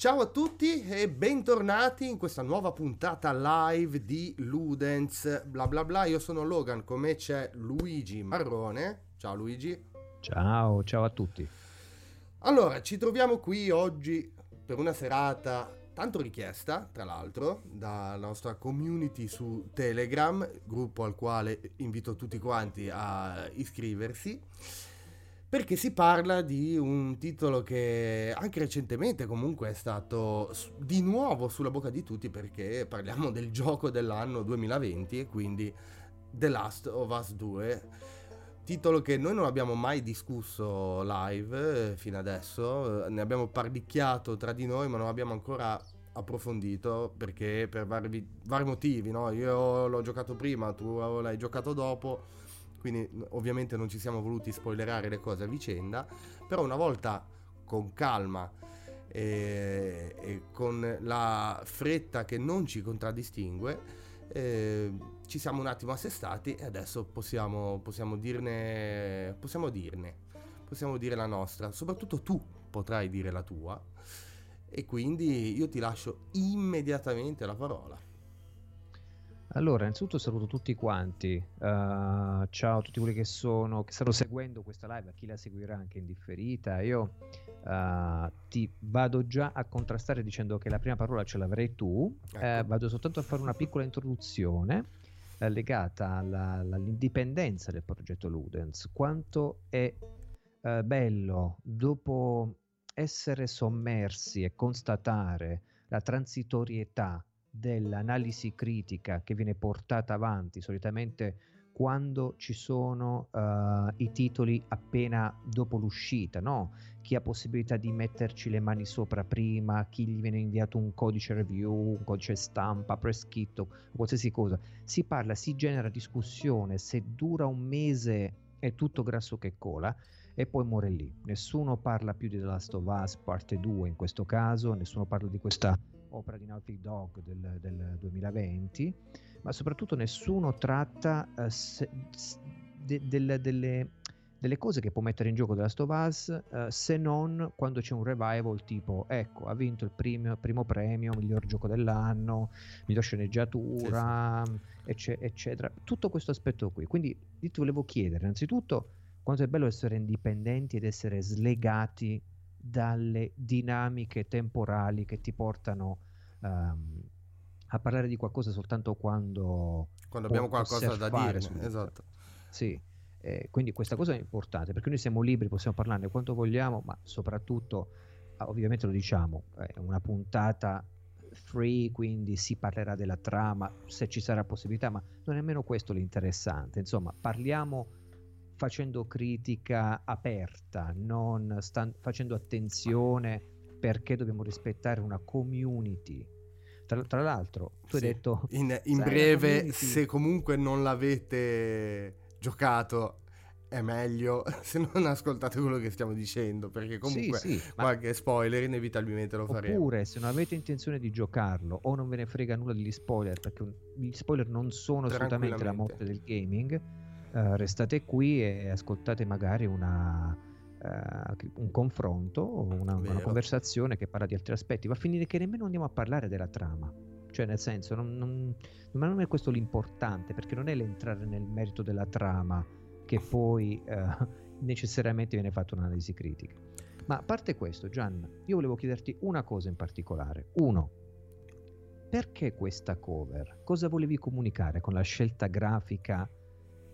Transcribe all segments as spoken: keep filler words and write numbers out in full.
Ciao a tutti e bentornati in questa nuova puntata live di Ludens, bla bla bla, io sono Logan, con me c'è Luigi Marrone. Ciao Luigi. Ciao, ciao a tutti. Allora, ci troviamo qui oggi per una serata tanto richiesta, tra l'altro, dalla nostra community su Telegram, gruppo al quale invito tutti quanti a iscriversi, perché si parla di un titolo che anche recentemente comunque è stato di nuovo sulla bocca di tutti, perché parliamo del gioco dell'anno duemilaventi e quindi The Last of Us due, titolo che noi non abbiamo mai discusso live fino adesso, ne abbiamo parlicchiato tra di noi ma non abbiamo ancora approfondito perché per vari, vari motivi, no? Io l'ho giocato prima, tu l'hai giocato dopo, quindi ovviamente non ci siamo voluti spoilerare le cose a vicenda, però una volta con calma e, e con la fretta che non ci contraddistingue eh, ci siamo un attimo assestati e adesso possiamo, possiamo dirne possiamo dirne possiamo dire la nostra, soprattutto tu potrai dire la tua, e quindi io ti lascio immediatamente la parola. Allora, innanzitutto saluto tutti quanti, uh, ciao a tutti quelli che sono, che stanno seguendo questa live, a chi la seguirà anche in differita. Io uh, ti vado già a contrastare dicendo che la prima parola ce l'avrai tu, ecco. uh, vado soltanto a fare una piccola introduzione uh, legata alla, all'indipendenza del progetto Ludens, quanto è uh, bello dopo essere sommersi e constatare la transitorietà dell'analisi critica che viene portata avanti solitamente quando ci sono uh, i titoli appena dopo l'uscita, no? Chi ha possibilità di metterci le mani sopra prima, chi gli viene inviato un codice review, un codice stampa, prescritto, qualsiasi cosa. Si parla, si genera discussione, se dura un mese è tutto grasso che cola e poi muore lì. Nessuno parla più di The Last of Us Part due in questo caso, nessuno parla di questa opera di Naughty Dog del, del duemilaventi, ma soprattutto nessuno tratta uh, se, de, de, delle, delle cose che può mettere in gioco The Last of Us, uh, se non quando c'è un revival tipo, ecco, ha vinto il primo, primo premio, miglior gioco dell'anno, miglior sceneggiatura, sì, sì. Ecce, eccetera, tutto questo aspetto qui. Quindi io ti volevo chiedere innanzitutto quanto è bello essere indipendenti ed essere slegati dalle dinamiche temporali che ti portano um, a parlare di qualcosa soltanto quando quando abbiamo qualcosa da dire, esatto. Sì, eh, quindi questa cosa è importante perché noi siamo liberi, possiamo parlarne quanto vogliamo, ma soprattutto ovviamente lo diciamo, è una puntata free, quindi si parlerà della trama se ci sarà possibilità, ma non è nemmeno questo l'interessante. Insomma, parliamo facendo critica aperta, non stan- facendo attenzione, perché dobbiamo rispettare una community. Tra, tra l'altro, tu sì, hai detto... In, in breve, se comunque non l'avete giocato, è meglio se non ascoltate quello che stiamo dicendo, perché comunque sì, sì, qualche ma... spoiler inevitabilmente lo faremo. Oppure, se non avete intenzione di giocarlo o non ve ne frega nulla degli spoiler, perché gli spoiler non sono assolutamente la morte del gaming, Uh, restate qui e ascoltate magari una, uh, un confronto o una, una conversazione che parla di altri aspetti. Va a finire che nemmeno andiamo a parlare della trama, cioè nel senso non, non, non è questo l'importante, perché non è l'entrare nel merito della trama che poi uh, necessariamente viene fatta un'analisi critica. Ma a parte questo, Gian, io volevo chiederti una cosa in particolare. Uno, perché questa cover? Cosa volevi comunicare con la scelta grafica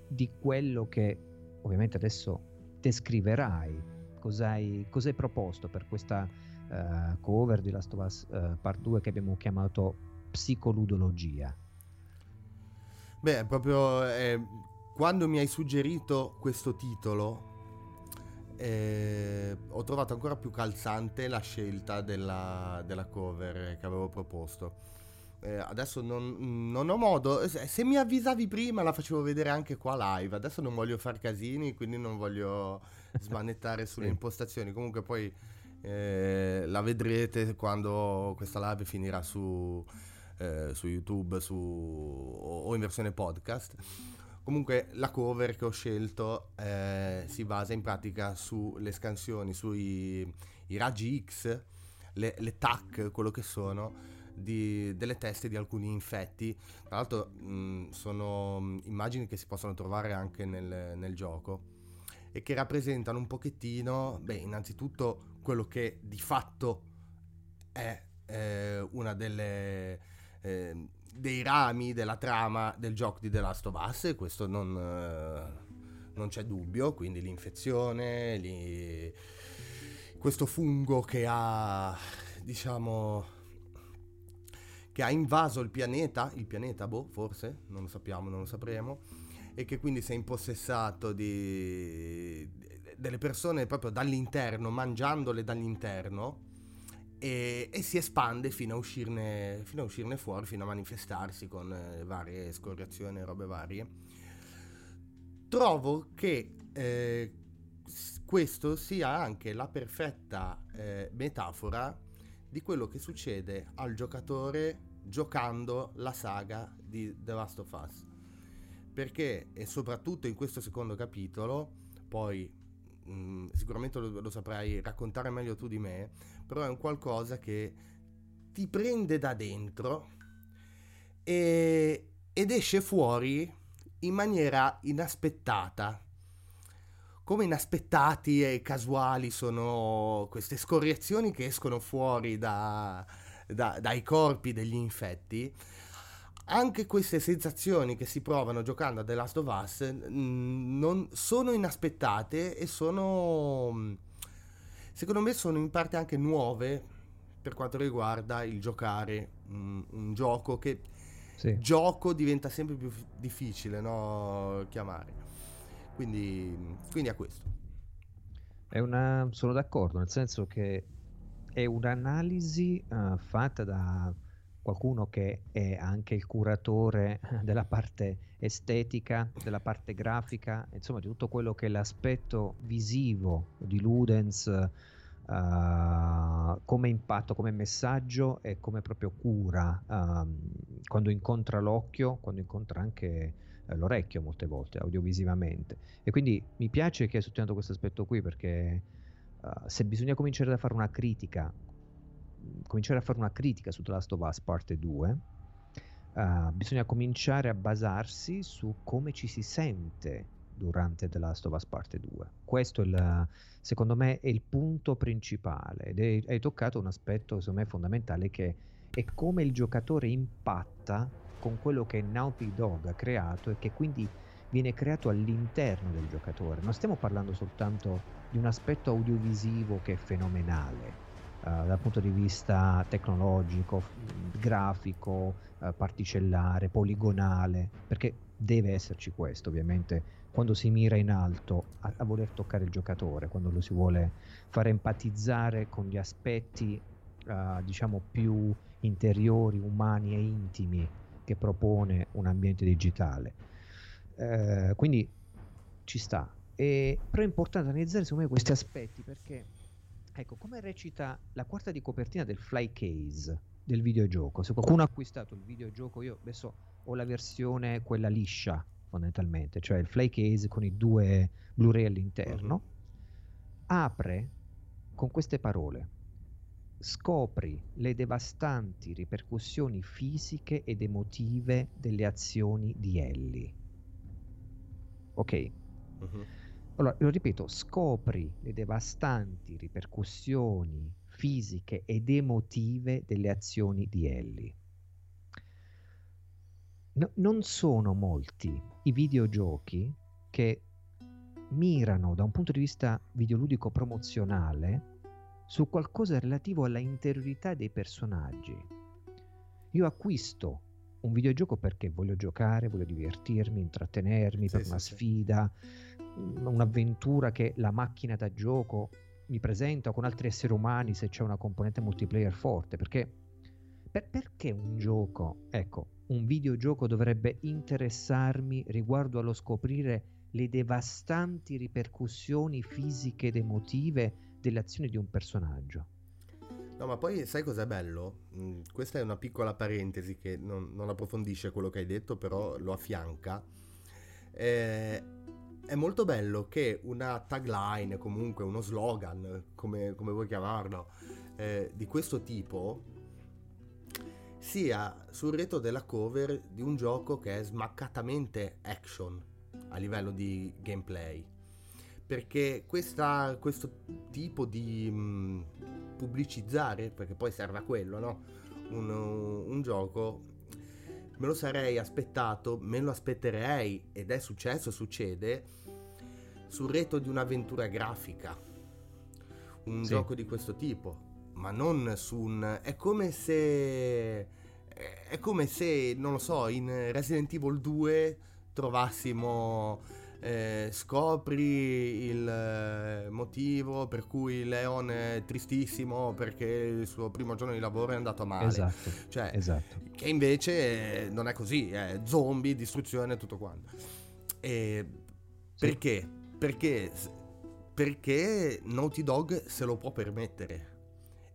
di quello che ovviamente adesso descriverai? Cos'hai, cos'hai proposto per questa uh, cover di Last of Us uh, Part due che abbiamo chiamato Psicoludologia? Beh, proprio eh, quando mi hai suggerito questo titolo eh, ho trovato ancora più calzante la scelta della, della cover che avevo proposto. Eh, adesso non, non ho modo, se, se mi avvisavi prima la facevo vedere anche qua live, adesso non voglio far casini, quindi non voglio smanettare sulle sì. impostazioni, comunque poi eh, la vedrete quando questa live finirà su, eh, su YouTube su, o, o in versione podcast. Comunque la cover che ho scelto eh, si basa in pratica sulle scansioni, sui i raggi X le, le T A C, quello che sono, di, delle teste di alcuni infetti. Tra l'altro mh, sono immagini che si possono trovare anche nel, nel gioco e che rappresentano un pochettino, beh, innanzitutto quello che di fatto è eh, una delle eh, dei rami della trama del gioco di The Last of Us, e questo non, eh, non c'è dubbio, quindi l'infezione, gli... questo fungo che ha, diciamo, che ha invaso il pianeta, il pianeta, boh, forse, non lo sappiamo, non lo sapremo, e che quindi si è impossessato di, delle persone proprio dall'interno, mangiandole dall'interno, e, e si espande fino a uscirne fino a uscirne fuori, fino a manifestarsi con eh, varie scoriazioni e robe varie. Trovo che eh, questo sia anche la perfetta eh, metafora di quello che succede al giocatore giocando la saga di The Last of Us, perché, e soprattutto in questo secondo capitolo, poi mh, sicuramente lo, lo saprai raccontare meglio tu di me, però è un qualcosa che ti prende da dentro e, ed esce fuori in maniera inaspettata. Come inaspettati e casuali sono queste scoriazioni che escono fuori da, da, dai corpi degli infetti, anche queste sensazioni che si provano giocando a The Last of Us mh, non sono inaspettate, e sono, secondo me, sono in parte anche nuove per quanto riguarda il giocare mh, un gioco che sì. Gioco diventa sempre più f- difficile, no, chiamare. Quindi, quindi a questo è una, sono d'accordo, nel senso che è un'analisi uh, fatta da qualcuno che è anche il curatore della parte estetica, della parte grafica, insomma di tutto quello che è l'aspetto visivo di Ludens, uh, come impatto, come messaggio e come proprio cura, um, quando incontra l'occhio, quando incontra anche l'orecchio molte volte, audiovisivamente. E quindi mi piace che hai sottolineato questo aspetto qui, perché uh, se bisogna cominciare a fare una critica cominciare a fare una critica su The Last of Us parte due, uh, bisogna cominciare a basarsi su come ci si sente durante The Last of Us parte due. Questo è il, secondo me è il punto principale, ed è, hai toccato un aspetto secondo me fondamentale, che è come il giocatore impatta con quello che Naughty Dog ha creato, e che quindi viene creato all'interno del giocatore. Non stiamo parlando soltanto di un aspetto audiovisivo che è fenomenale Uh, dal punto di vista tecnologico, f- grafico, uh, particellare, poligonale, perché deve esserci questo ovviamente quando si mira in alto a, a voler toccare il giocatore, quando lo si vuole fare empatizzare con gli aspetti uh, diciamo più interiori, umani e intimi che propone un ambiente digitale. Uh, quindi ci sta, e, però è importante analizzare secondo me questi aspetti, perché ecco, come recita la quarta di copertina del fly case del videogioco? Se qualcuno ha acquistato il videogioco, io adesso ho la versione quella liscia fondamentalmente, cioè il fly case con i due Blu-ray all'interno, uh-huh. Apre con queste parole: scopri le devastanti ripercussioni fisiche ed emotive delle azioni di Ellie. Ok. Uh-huh. Allora, lo ripeto, scopri le devastanti ripercussioni fisiche ed emotive delle azioni di Ellie. No, non sono molti i videogiochi che mirano da un punto di vista videoludico promozionale su qualcosa relativo alla interiorità dei personaggi. Io acquisto un videogioco perché voglio giocare, voglio divertirmi, intrattenermi, sì, per sì, una sì. sfida, un'avventura che la macchina da gioco mi presenta, con altri esseri umani se c'è una componente multiplayer forte, perché per, perché un gioco, ecco, un videogioco dovrebbe interessarmi riguardo allo scoprire le devastanti ripercussioni fisiche ed emotive dell'azione di un personaggio. No, ma poi sai cos'è bello? Mm, questa è una piccola parentesi che non, non approfondisce quello che hai detto, però lo affianca. Eh, È molto bello che una tagline, comunque uno slogan, come, come vuoi chiamarlo, eh, di questo tipo sia sul retro della cover di un gioco che è smaccatamente action a livello di gameplay, perché questa, questo tipo di mh, pubblicizzare, perché poi serve a quello, no? Un, un gioco me lo sarei aspettato, me lo aspetterei, ed è successo, succede sul retro di un'avventura grafica, un sì. gioco di questo tipo, ma non su un... è come se è come se, non lo so, in Resident Evil due trovassimo eh, scopri il motivo per cui Leone è tristissimo perché il suo primo giorno di lavoro è andato male. Esatto, cioè, esatto. Che invece non è così, è zombie, distruzione, tutto quanto. E sì. Perché? Perché? Perché Naughty Dog se lo può permettere,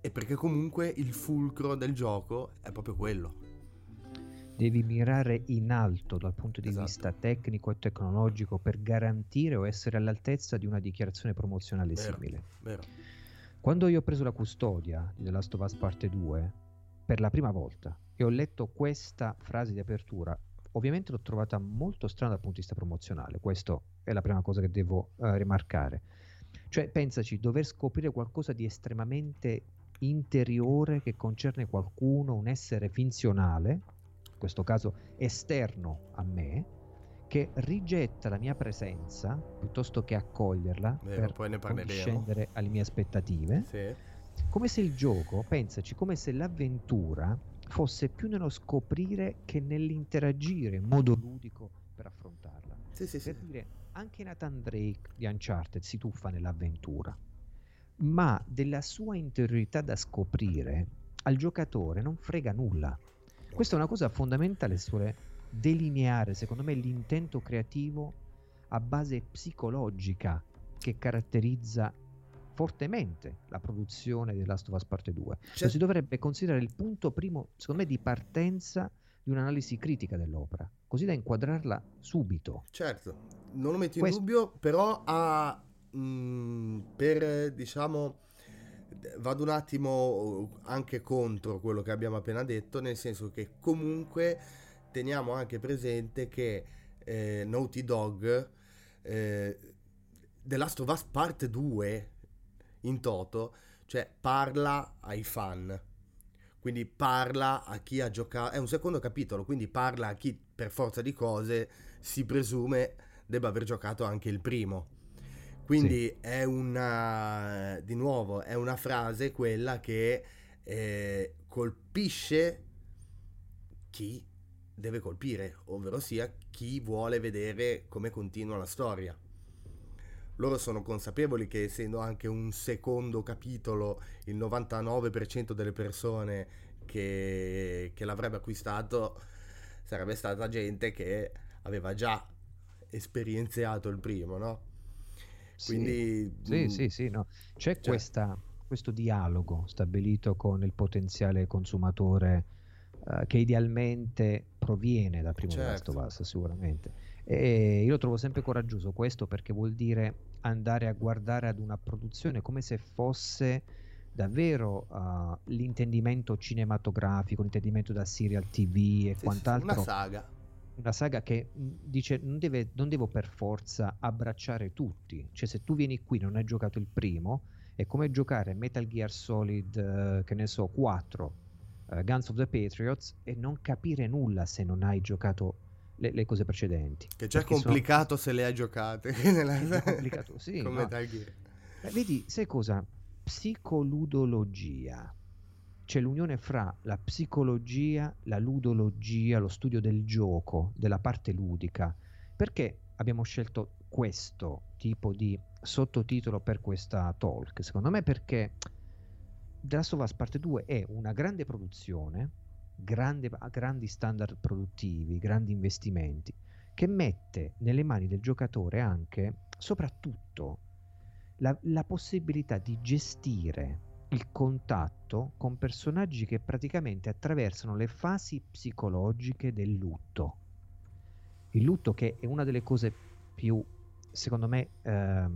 e perché comunque il fulcro del gioco è proprio quello. Devi mirare in alto dal punto di esatto. vista tecnico e tecnologico per garantire o essere all'altezza di una dichiarazione promozionale vero, simile. Vero. Quando io ho preso la custodia di The Last of Us Part due per la prima volta e ho letto questa frase di apertura, ovviamente l'ho trovata molto strana dal punto di vista promozionale, questa è la prima cosa che devo eh, rimarcare. Cioè, pensaci, dover scoprire qualcosa di estremamente interiore che concerne qualcuno, un essere finzionale, in questo caso esterno a me, che rigetta la mia presenza piuttosto che accoglierla. Vero, per poi ne scendere alle mie aspettative, sì. Come se il gioco, pensaci, come se l'avventura fosse più nello scoprire che nell'interagire in modo ludico per affrontarla. Sì, sì, per sì. dire, anche Nathan Drake di Uncharted si tuffa nell'avventura, ma della sua interiorità da scoprire al giocatore non frega nulla. Questa è una cosa fondamentale sulle delineare, secondo me, l'intento creativo a base psicologica che caratterizza fortemente la produzione di The Last of Us Part due. Cioè, lo si dovrebbe considerare il punto primo, secondo me, di partenza di un'analisi critica dell'opera, così da inquadrarla subito. Certo, non lo metto in Questo... dubbio, però a, mh, per, diciamo... vado un attimo anche contro quello che abbiamo appena detto, nel senso che comunque teniamo anche presente che eh, Naughty Dog, eh, The Last of Us Part due in toto, cioè parla ai fan, quindi parla a chi ha giocato, è un secondo capitolo, quindi parla a chi per forza di cose si presume debba aver giocato anche il primo. Quindi sì. è una, di nuovo, è una frase quella che eh, colpisce chi deve colpire, ovvero sia chi vuole vedere come continua la storia. Loro sono consapevoli che, essendo anche un secondo capitolo, il novantanove per cento delle persone che, che l'avrebbe acquistato sarebbe stata gente che aveva già esperienziato il primo, no? Quindi sì, mh, sì, sì, no. C'è cioè... questa, questo dialogo stabilito con il potenziale consumatore uh, che idealmente proviene da primo certo. Last of Us, sicuramente. E io lo trovo sempre coraggioso questo, perché vuol dire andare a guardare ad una produzione come se fosse davvero uh, l'intendimento cinematografico, l'intendimento da serial tivù e sì, quant'altro. Sì, una saga. Una saga che dice non, deve, non devo per forza abbracciare tutti, cioè se tu vieni qui non hai giocato il primo è come giocare Metal Gear Solid uh, che ne so quattro, uh, Guns of the Patriots, e non capire nulla se non hai giocato le, le cose precedenti, che è già complicato sono... se le hai giocate nella... è complicato, sì, con no. Metal Gear. Vedi, sai cosa? Psicoludologia. C'è l'unione fra la psicologia, la ludologia, lo studio del gioco, della parte ludica. Perché abbiamo scelto questo tipo di sottotitolo per questa talk? Secondo me perché The Last of Us Part due è una grande produzione, grande, a grandi standard produttivi, grandi investimenti, che mette nelle mani del giocatore anche, soprattutto, la, la possibilità di gestire il contatto con personaggi che praticamente attraversano le fasi psicologiche del lutto. Il lutto, che è una delle cose più, secondo me, eh,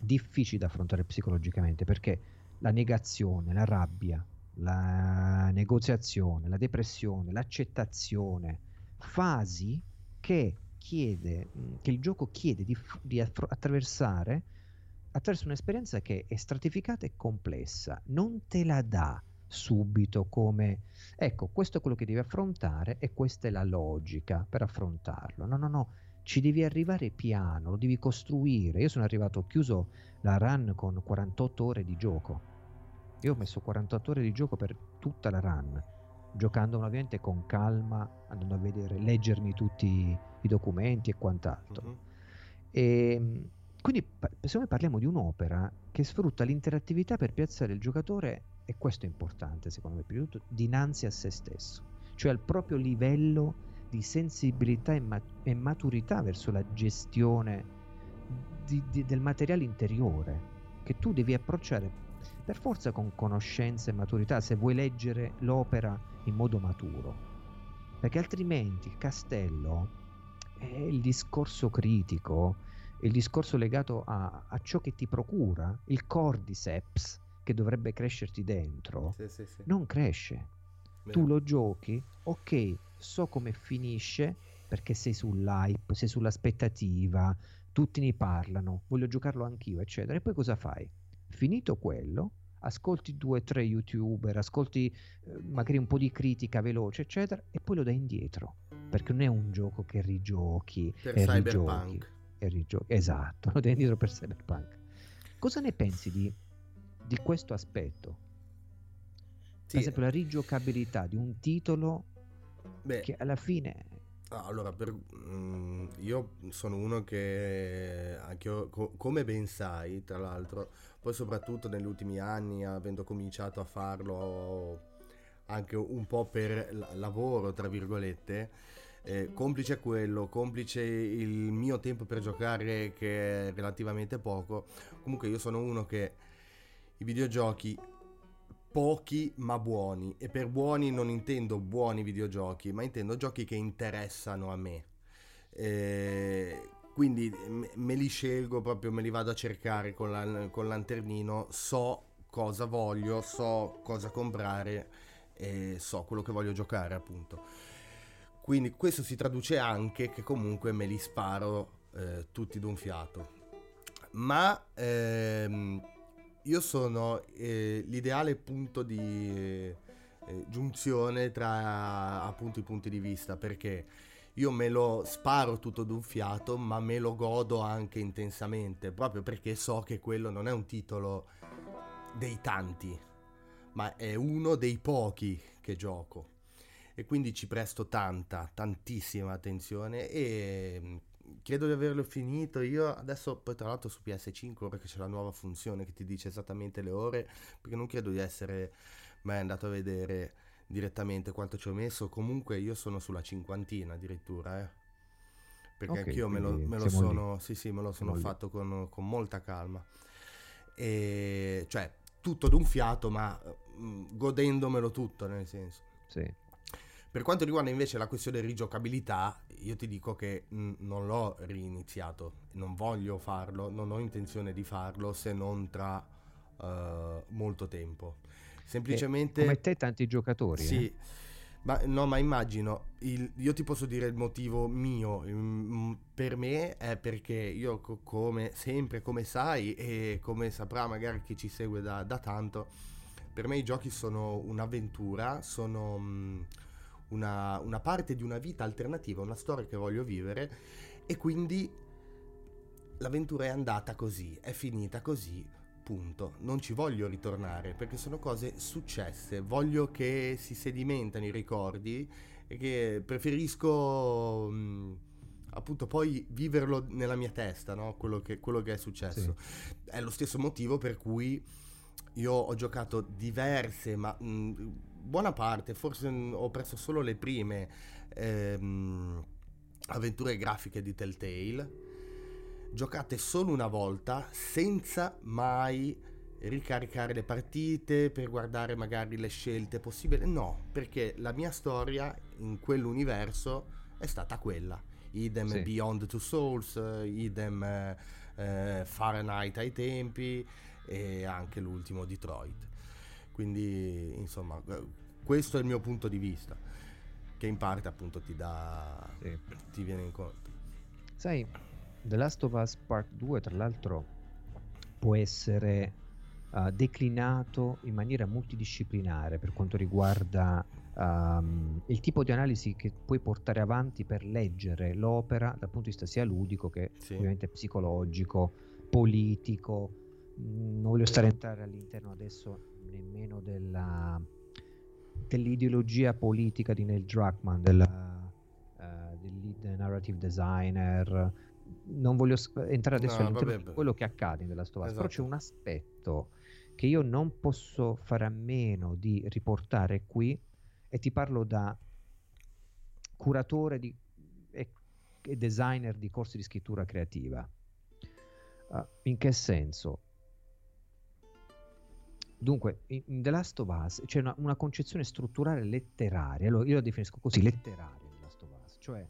difficili da affrontare psicologicamente, perché la negazione, la rabbia, la negoziazione, la depressione, l'accettazione, fasi che chiede, che il gioco chiede di, di attraversare attraverso un'esperienza che è stratificata e complessa, non te la dà subito come ecco questo è quello che devi affrontare e questa è la logica per affrontarlo. No, no, no, ci devi arrivare piano, lo devi costruire. Io sono arrivato, ho chiuso la run con quarantotto ore di gioco, io ho messo quarantotto ore di gioco per tutta la run, giocando ovviamente con calma, andando a vedere, leggermi tutti i documenti e quant'altro. Uh-huh. E quindi se noi parliamo di un'opera che sfrutta l'interattività per piazzare il giocatore, e questo è importante secondo me, prima di tutto dinanzi a se stesso, cioè al proprio livello di sensibilità e, mat- e maturità verso la gestione di, di, del materiale interiore, che tu devi approcciare per forza con conoscenza e maturità se vuoi leggere l'opera in modo maturo, perché altrimenti il castello è il discorso critico, il discorso legato a, a ciò che ti procura il cordyceps che dovrebbe crescerti dentro. Sì, sì, sì. Non cresce. Beh. Tu lo giochi, ok, so come finisce perché sei sull'hype, sei sull'aspettativa, tutti ne parlano, voglio giocarlo anch'io eccetera, e poi cosa fai? Finito quello, ascolti due o tre youtuber, ascolti eh, magari un po' di critica veloce eccetera, e poi lo dai indietro, perché non è un gioco che rigiochi per e Cyberpunk rigiochi, e rigiochi. Esatto, lo dai indietro per Cyberpunk. Cosa ne pensi di, di questo aspetto? Sì. Per esempio la rigiocabilità di un titolo. Beh, che alla fine allora per, mh, io sono uno che anche io, co- come ben sai tra l'altro, poi soprattutto negli ultimi anni avendo cominciato a farlo anche un po' per la- lavoro tra virgolette, eh, complice quello, complice il mio tempo per giocare che è relativamente poco, comunque io sono uno che i videogiochi pochi ma buoni, e per buoni non intendo buoni videogiochi, ma intendo giochi che interessano a me, e quindi me li scelgo proprio, me li vado a cercare con, la, con lanternino, so cosa voglio, so cosa comprare e so quello che voglio giocare appunto, quindi questo si traduce anche che comunque me li sparo eh, tutti d'un fiato, ma ehm, io sono eh, l'ideale punto di eh, giunzione tra appunto i punti di vista, perché io me lo sparo tutto d'un fiato ma me lo godo anche intensamente, proprio perché so che quello non è un titolo dei tanti ma è uno dei pochi che gioco, e quindi ci presto tanta, tantissima attenzione, e credo di averlo finito io adesso, poi tra l'altro su P S cinque ora che c'è la nuova funzione che ti dice esattamente le ore, perché non credo di essere mai andato a vedere direttamente quanto ci ho messo, comunque io sono sulla cinquantina addirittura, eh. Perché okay, anch'io me lo, me lo sono lì. sì sì me lo sono siamo fatto con, con molta calma, e cioè tutto d'un fiato ma mh, godendomelo tutto, nel senso. Sì. Per quanto riguarda invece la questione rigiocabilità, io ti dico che mh, non l'ho riniziato, non voglio farlo, non ho intenzione di farlo se non tra uh, molto tempo. Semplicemente... Eh, come te tanti giocatori. Sì, eh. ma, no, ma immagino, il, io ti posso dire il motivo mio, mh, per me è perché io co- come sempre, come sai e come saprà magari chi ci segue da, da tanto, per me i giochi sono un'avventura, sono... Mh, Una, una parte di una vita alternativa, una storia che voglio vivere, e quindi l'avventura è andata così, è finita così, punto. Non ci voglio ritornare perché sono cose successe, voglio che si sedimentano i ricordi e che preferisco mh, appunto poi viverlo nella mia testa, no? Quello che, quello che è successo. Sì. È lo stesso motivo per cui io ho giocato diverse, ma mh, buona parte, forse mh, ho preso solo le prime ehm, avventure grafiche di Telltale, giocate solo una volta senza mai ricaricare le partite per guardare magari le scelte possibili, no, perché la mia storia in quell'universo è stata quella. Idem sì. Beyond Two Souls, idem eh, Fahrenheit ai tempi, e anche l'ultimo Detroit. Quindi insomma questo è il mio punto di vista, che in parte appunto ti dà, sì, ti viene incontro. Sai, The Last of Us Part due tra l'altro può essere uh, declinato in maniera multidisciplinare per quanto riguarda um, il tipo di analisi che puoi portare avanti per leggere l'opera dal punto di vista sia ludico che, sì, ovviamente psicologico, politico. Non voglio stare a entrare all'interno adesso nemmeno della, dell'ideologia politica di Neil Druckmann, della, uh, del lead narrative designer. Non voglio entrare adesso no, all'interno vabbè, di quello che accade in The Last of Us, esatto. Però c'è un aspetto che io non posso fare a meno di riportare qui, e ti parlo da curatore di, e, e designer di corsi di scrittura creativa. Uh, in che senso? Dunque, in The Last of Us c'è una, una concezione strutturale letteraria, allora io la definisco così, letteraria in The Last of Us, cioè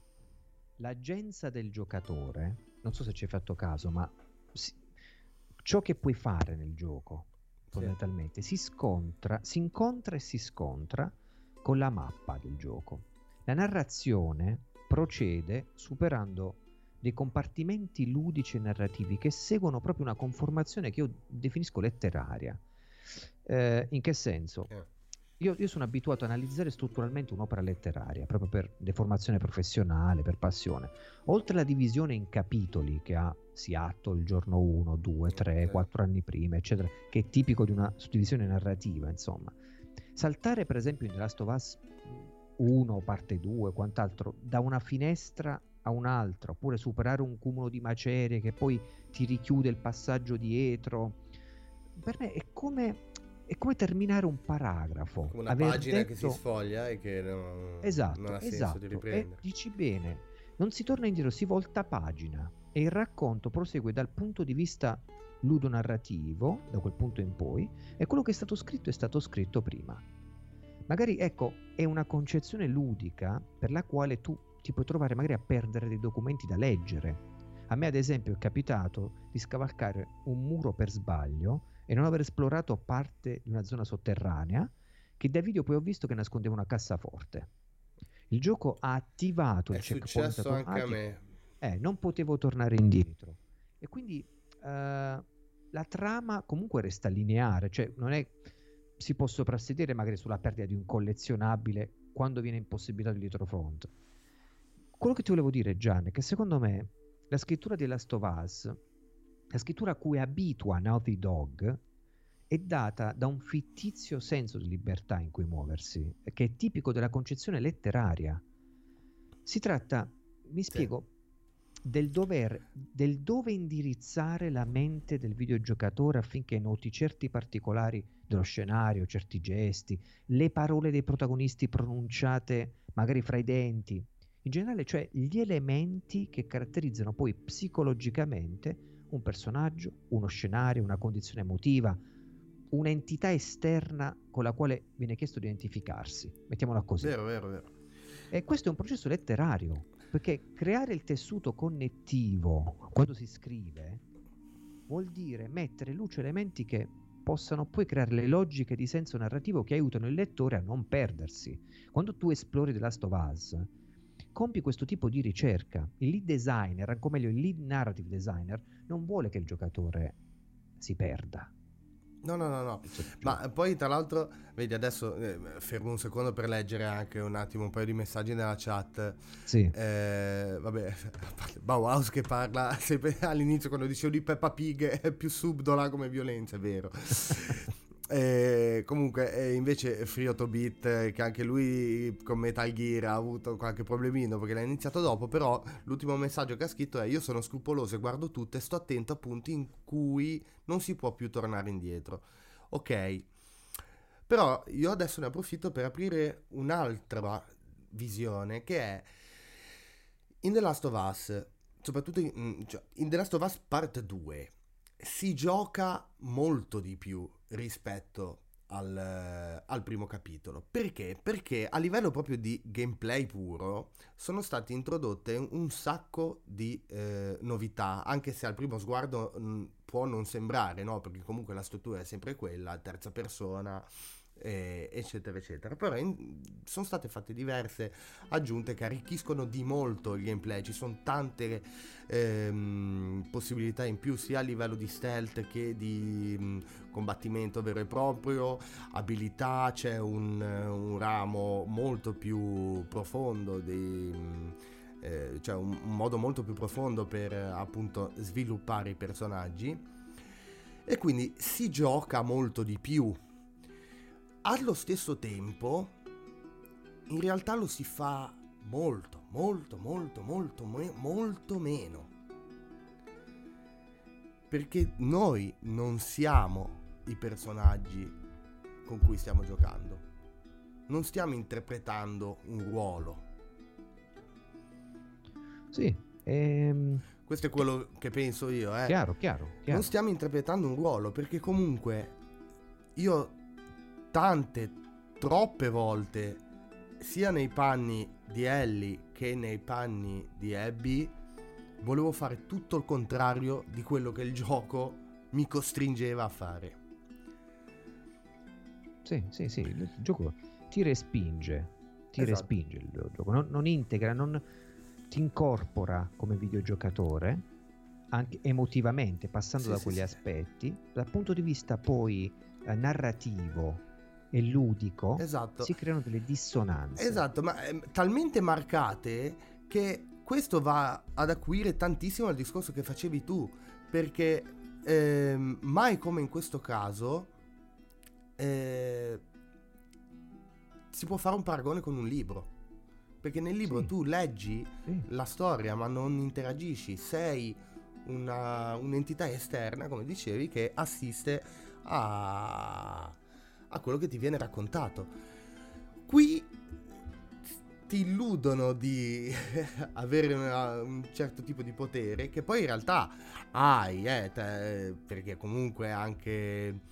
l'agenza del giocatore. Non so se ci hai fatto caso, ma si, ciò che puoi fare nel gioco fondamentalmente, sì, si scontra, si incontra e si scontra con la mappa del gioco. La narrazione procede superando dei compartimenti ludici e narrativi che seguono proprio una conformazione che io definisco letteraria. Eh, in che senso? Io, io sono abituato a analizzare strutturalmente un'opera letteraria proprio per deformazione professionale, per passione. Oltre alla divisione in capitoli che ha Seattle il giorno uno, due, tre, quattro anni prima, eccetera, che è tipico di una suddivisione narrativa, insomma, saltare per esempio in The Last of Us uno, parte due, quant'altro, da una finestra a un'altra, oppure superare un cumulo di macerie che poi ti richiude il passaggio dietro, per me è come, è come terminare un paragrafo, una aver pagina detto... che si sfoglia e che non, esatto, non ha senso, esatto, di riprendere. E dici bene, non si torna indietro, si volta pagina e il racconto prosegue dal punto di vista ludonarrativo, da quel punto in poi, e quello che è stato scritto è stato scritto prima. Magari, ecco, è una concezione ludica per la quale tu ti puoi trovare magari a perdere dei documenti da leggere. A me ad esempio è capitato di scavalcare un muro per sbaglio e non aver esplorato parte di una zona sotterranea che dai video poi ho visto che nascondeva una cassaforte. Il gioco ha attivato il checkpoint automatico. È successo anche a me. Eh, non potevo tornare indietro. E quindi eh, la trama comunque resta lineare, cioè non è, si può soprassedere magari sulla perdita di un collezionabile quando viene impossibilitato il dietro front. Quello che ti volevo dire, Gian, è che secondo me la scrittura di Last of Us, la scrittura a cui abitua Naughty Dog, è data da un fittizio senso di libertà in cui muoversi, che è tipico della concezione letteraria. Si tratta, mi spiego, sì, del dover, del dove indirizzare la mente del videogiocatore affinché noti certi particolari dello scenario, certi gesti, le parole dei protagonisti pronunciate magari fra i denti. In generale, cioè gli elementi che caratterizzano poi psicologicamente un personaggio, uno scenario, una condizione emotiva, un'entità esterna con la quale viene chiesto di identificarsi. Mettiamola così. Vero, vero, vero. E questo è un processo letterario, perché creare il tessuto connettivo quando si scrive vuol dire mettere in luce elementi che possano poi creare le logiche di senso narrativo che aiutano il lettore a non perdersi. Quando tu esplori The Last of Us, compi questo tipo di ricerca. Il lead designer, ancora meglio il lead narrative designer, non vuole che il giocatore si perda. No, no, no, no. Ma poi tra l'altro, vedi adesso, eh, fermo un secondo per leggere anche un attimo un paio di messaggi nella chat. Sì. Eh, vabbè, Bauhaus che parla sempre, all'inizio quando dicevo di Peppa Pig è più subdola come violenza, è vero. Eh, comunque eh, invece Free otto bit eh, che anche lui con Metal Gear ha avuto qualche problemino perché l'ha iniziato dopo, però l'ultimo messaggio che ha scritto è: io sono scrupoloso e guardo tutto e sto attento a punti in cui non si può più tornare indietro. Ok, però io adesso ne approfitto per aprire un'altra visione, che è in The Last of Us, soprattutto in, cioè, in The Last of Us Part due si gioca molto di più rispetto al, al primo capitolo. Perché? Perché a livello proprio di gameplay puro sono state introdotte un sacco di eh, novità, anche se al primo sguardo mh, può non sembrare, no? Perché comunque la struttura è sempre quella, terza persona, eh, eccetera eccetera, però in, sono state fatte diverse aggiunte che arricchiscono di molto il gameplay. Ci sono tante ehm, possibilità in più, sia a livello di stealth che di mh, combattimento vero e proprio, abilità. C'è un, un ramo molto più profondo di... Mh, Eh, cioè un, un modo molto più profondo per eh, appunto sviluppare i personaggi, e quindi si gioca molto di più. Allo stesso tempo in realtà lo si fa molto molto molto molto me- molto meno, perché noi non siamo i personaggi con cui stiamo giocando, non stiamo interpretando un ruolo. Sì, ehm... questo è quello che penso io, eh. Chiaro, chiaro, chiaro. Non stiamo interpretando un ruolo, perché comunque io tante, troppe volte, sia nei panni di Ellie che nei panni di Abby, volevo fare tutto il contrario di quello che il gioco mi costringeva a fare. Sì, sì, sì, il gioco ti respinge, ti esatto. respinge il gioco, non, non integra, non... ti incorpora come videogiocatore anche emotivamente, passando sì, da sì, quegli sì. aspetti. Dal punto di vista poi eh, narrativo e ludico, esatto. si creano delle dissonanze, esatto, ma eh, talmente marcate che questo va ad acuire tantissimo al discorso che facevi tu, perché eh, mai come in questo caso eh, si può fare un paragone con un libro. Perché nel libro sì. tu leggi sì. la storia, ma non interagisci, sei una, un'entità esterna, come dicevi, che assiste a, a quello che ti viene raccontato. Qui ti illudono di avere una, un certo tipo di potere, che poi in realtà hai, eh, te, perché comunque anche...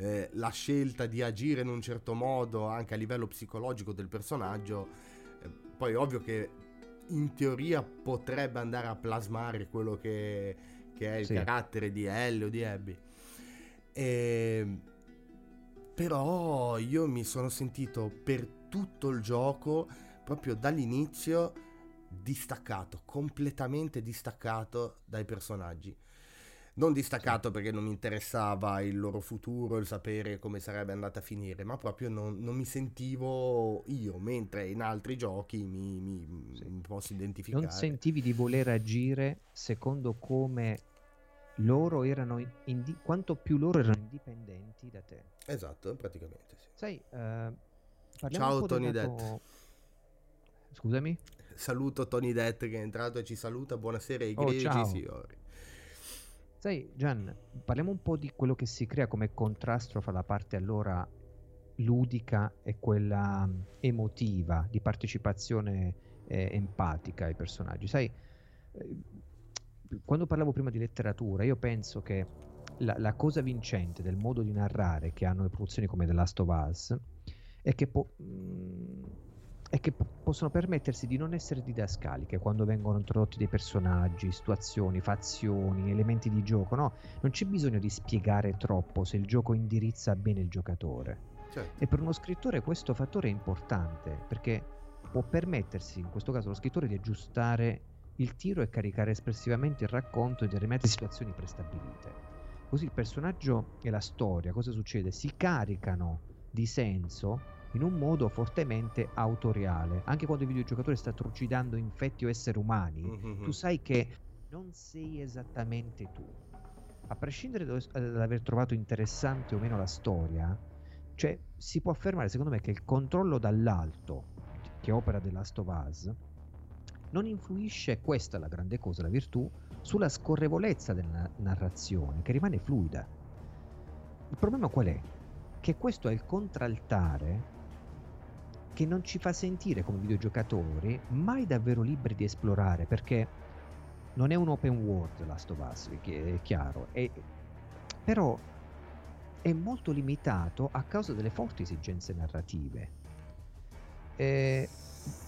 Eh, la scelta di agire in un certo modo, anche a livello psicologico del personaggio... Poi ovvio che in teoria potrebbe andare a plasmare quello che, che è il sì. carattere di Ellie o di Abby. E... Però io mi sono sentito per tutto il gioco, proprio dall'inizio, distaccato, completamente distaccato dai personaggi. Non distaccato perché non mi interessava il loro futuro, il sapere come sarebbe andata a finire, ma proprio non, non mi sentivo io, mentre in altri giochi mi, mi, sì. mi posso identificare. Non sentivi di voler agire secondo come loro erano, indi- quanto più loro erano indipendenti da te. Esatto, praticamente sì. Sai, uh, ciao Tony Dett. Dato... Scusami? Saluto Tony Dett che è entrato e ci saluta, buonasera ai oh, greci signori. Sai Gian, parliamo un po' di quello che si crea come contrasto fra la parte allora ludica e quella emotiva, di partecipazione eh, empatica ai personaggi. Sai, eh, quando parlavo prima di letteratura, io penso che la, la cosa vincente del modo di narrare che hanno le produzioni come The Last of Us è che, po- mh, è che po- possono permettersi di non essere didascaliche quando vengono introdotti dei personaggi, situazioni, fazioni, elementi di gioco, no? Non c'è bisogno di spiegare troppo se il gioco indirizza bene il giocatore. Certo. E per uno scrittore questo fattore è importante, perché può permettersi, in questo caso lo scrittore, di aggiustare il tiro e caricare espressivamente il racconto e di rimettere situazioni prestabilite. Così il personaggio e la storia, cosa succede? Si caricano di senso in un modo fortemente autoriale. Anche quando il videogiocatore sta trucidando infetti o esseri umani, mm-hmm. tu sai che non sei esattamente tu, a prescindere dall'aver trovato interessante o meno la storia. Cioè, si può affermare secondo me che il controllo dall'alto che opera The Last of Us non influisce, questa è la grande cosa, la virtù, sulla scorrevolezza della narrazione, che rimane fluida. Il problema qual è? Che questo è il contraltare che non ci fa sentire come videogiocatori mai davvero liberi di esplorare, perché non è un open world Last of Us, è chiaro, è, però è è molto limitato a causa delle forti esigenze narrative. E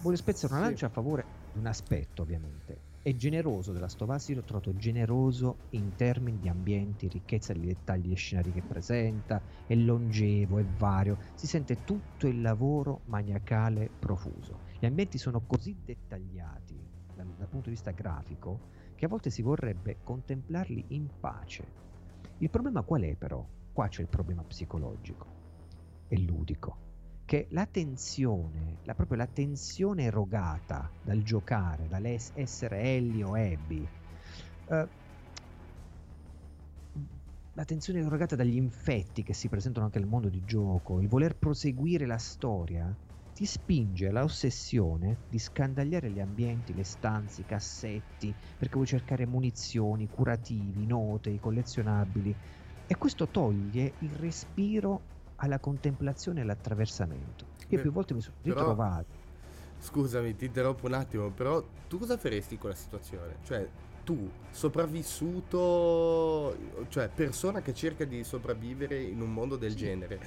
voglio spezzare una lancia sì. a favore di un aspetto, ovviamente. È generoso della Stovasi, l'ho trovato generoso in termini di ambienti, ricchezza di dettagli e scenari che presenta, è longevo, è vario, si sente tutto il lavoro maniacale profuso. Gli ambienti sono così dettagliati dal, dal punto di vista grafico che a volte si vorrebbe contemplarli in pace. Il problema qual è però? Qua c'è il problema psicologico e ludico, che la tensione, la, proprio la tensione erogata dal giocare, dall'essere Ellie o Abby, eh, la tensione erogata dagli infetti che si presentano anche nel mondo di gioco, il voler proseguire la storia, ti spinge all'ossessione di scandagliare gli ambienti, le stanze, i cassetti, perché vuoi cercare munizioni, curativi, note, i collezionabili, e questo toglie il respiro alla contemplazione e all'attraversamento. Io Beh, più volte mi sono ritrovato. Però, scusami, ti interrompo un attimo, però tu cosa faresti con la situazione? Cioè, tu, sopravvissuto, cioè persona che cerca di sopravvivere in un mondo del sì. genere,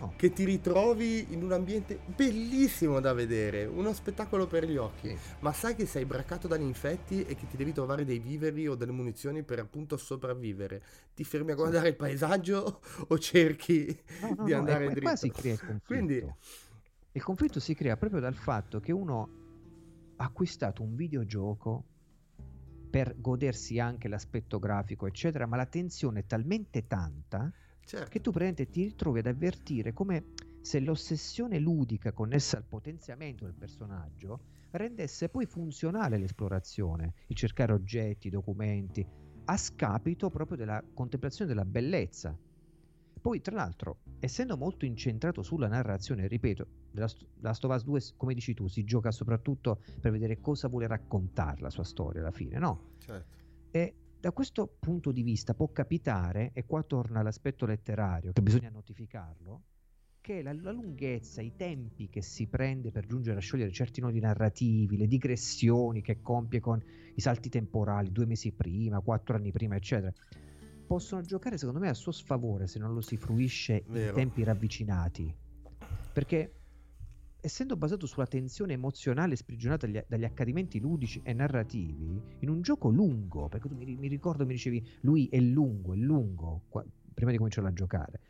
oh. che ti ritrovi in un ambiente bellissimo da vedere, uno spettacolo per gli occhi, sì. ma sai che sei braccato dagli infetti e che ti devi trovare dei viveri o delle munizioni per appunto sopravvivere. Ti fermi a guardare il paesaggio o cerchi no, no, di no, andare dritto? Qua si crea il conflitto. Quindi... il conflitto si crea proprio dal fatto che uno ha acquistato un videogioco per godersi anche l'aspetto grafico eccetera, ma la tensione è talmente tanta certo. che tu praticamente ti ritrovi ad avvertire come se l'ossessione ludica connessa al potenziamento del personaggio rendesse poi funzionale l'esplorazione, il cercare oggetti, documenti, a scapito proprio della contemplazione della bellezza. Poi tra l'altro, essendo molto incentrato sulla narrazione, ripeto, The Last of Us due, come dici tu, si gioca soprattutto per vedere cosa vuole raccontare la sua storia alla fine, no? Certo. E da questo punto di vista può capitare, e qua torna l'aspetto letterario, che bisogna notificarlo, che la, la lunghezza, i tempi che si prende per giungere a sciogliere certi nodi narrativi, le digressioni che compie con i salti temporali, due mesi prima, quattro anni prima, eccetera, possono giocare secondo me a suo sfavore se non lo si fruisce Vero. in tempi ravvicinati, perché essendo basato sulla tensione emozionale sprigionata dagli, dagli accadimenti ludici e narrativi, in un gioco lungo, perché tu mi, mi ricordo mi dicevi lui è lungo, è lungo qua, prima di cominciare a giocare,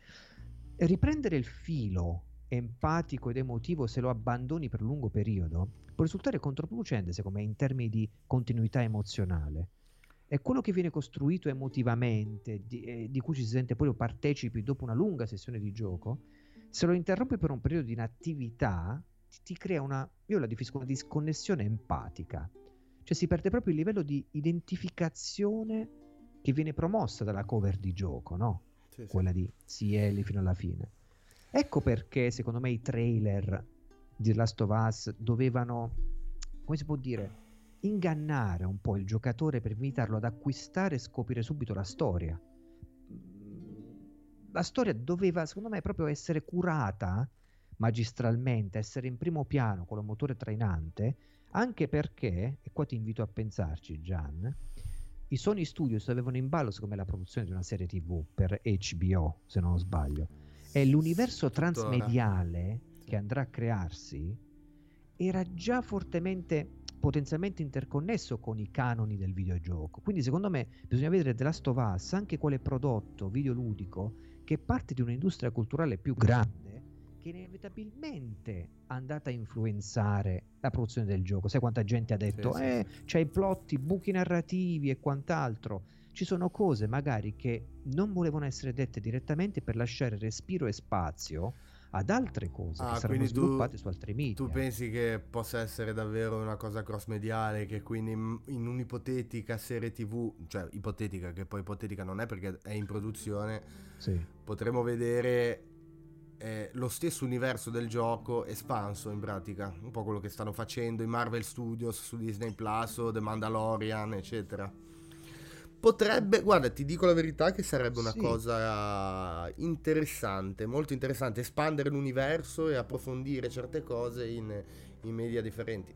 riprendere il filo empatico ed emotivo se lo abbandoni per un lungo periodo può risultare controproducente secondo me in termini di continuità emozionale. È quello che viene costruito emotivamente, di, eh, di cui ci si sente poi partecipi dopo una lunga sessione di gioco, se lo interrompi per un periodo di inattività, ti, ti crea una, io la definisco una disconnessione empatica, cioè si perde proprio il livello di identificazione che viene promossa dalla cover di gioco, no? Sì, sì. Quella di Ellie fino alla fine. Ecco perché secondo me i trailer di The Last of Us dovevano, come si può dire, ingannare un po' il giocatore per invitarlo ad acquistare e scoprire subito la storia. La storia doveva, secondo me, proprio essere curata magistralmente, essere in primo piano con un motore trainante, anche perché, e qua ti invito a pensarci, Gian, i Sony Studios avevano in ballo, secondo me, la produzione di una serie tivù per H B O, se non sbaglio, e l'universo transmediale che andrà a crearsi era già fortemente... potenzialmente interconnesso con i canoni del videogioco. Quindi secondo me bisogna vedere The Last of Us anche quale prodotto videoludico che parte di un'industria culturale più grande che inevitabilmente è andata a influenzare la produzione del gioco. Sai quanta gente ha detto sì, eh, sì, sì. c'hai plotti, buchi narrativi e quant'altro. Ci sono cose magari che non volevano essere dette direttamente per lasciare respiro e spazio ad altre cose ah, che saranno sviluppate tu, su altri media. Tu pensi che possa essere davvero una cosa cross mediale, che quindi in, in un'ipotetica serie tivù, cioè ipotetica, che poi ipotetica non è perché è in produzione, sì. potremo vedere eh, lo stesso universo del gioco espanso in pratica, un po' quello che stanno facendo i Marvel Studios su Disney Plus o The Mandalorian eccetera. Potrebbe, guarda, ti dico la verità che sarebbe una sì. cosa interessante, molto interessante, espandere l'universo e approfondire certe cose in, in media differenti.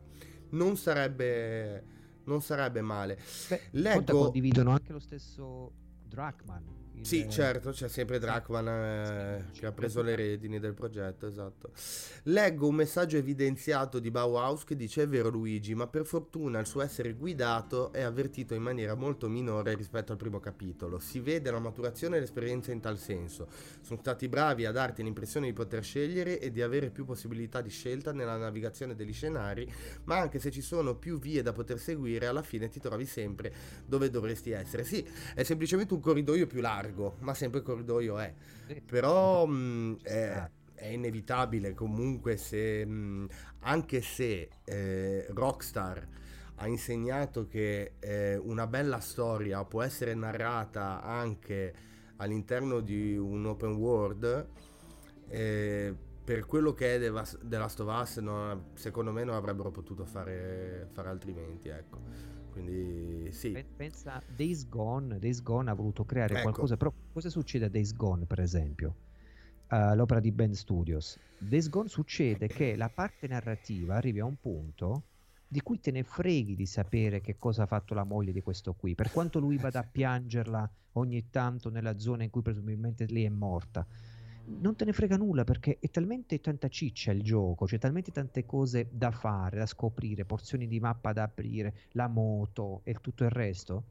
Non sarebbe, non sarebbe male. Beh, leggo... condividono anche lo stesso Druckmann, Il... Sì, certo, c'è sempre Druckmann eh, che ha preso le redini del progetto, esatto. Leggo un messaggio evidenziato di Bauhaus che dice: è vero Luigi, ma per fortuna il suo essere guidato è avvertito in maniera molto minore rispetto al primo capitolo. Si vede la maturazione e l'esperienza in tal senso. Sono stati bravi a darti l'impressione di poter scegliere e di avere più possibilità di scelta nella navigazione degli scenari, ma anche se ci sono più vie da poter seguire, alla fine ti trovi sempre dove dovresti essere. Sì, è semplicemente un corridoio più largo, ma sempre corridoio è. Però mh, è, è inevitabile comunque, se mh, anche se eh, Rockstar ha insegnato che eh, una bella storia può essere narrata anche all'interno di un open world, eh, per quello che è The Last of Us non, secondo me non avrebbero potuto fare, fare altrimenti, ecco. Quindi sì, pensa Days Gone. Days Gone ha voluto creare, ecco, qualcosa. Però cosa succede a Days Gone, per esempio, uh, l'opera di Ben Studios? Days Gone succede che la parte narrativa arrivi a un punto di cui te ne freghi di sapere che cosa ha fatto la moglie di questo qui, per quanto lui vada a piangerla ogni tanto nella zona in cui presumibilmente lei è morta. Non te ne frega nulla, perché è talmente tanta ciccia il gioco, c'è talmente tante cose da fare, da scoprire, porzioni di mappa da aprire, la moto e tutto il resto.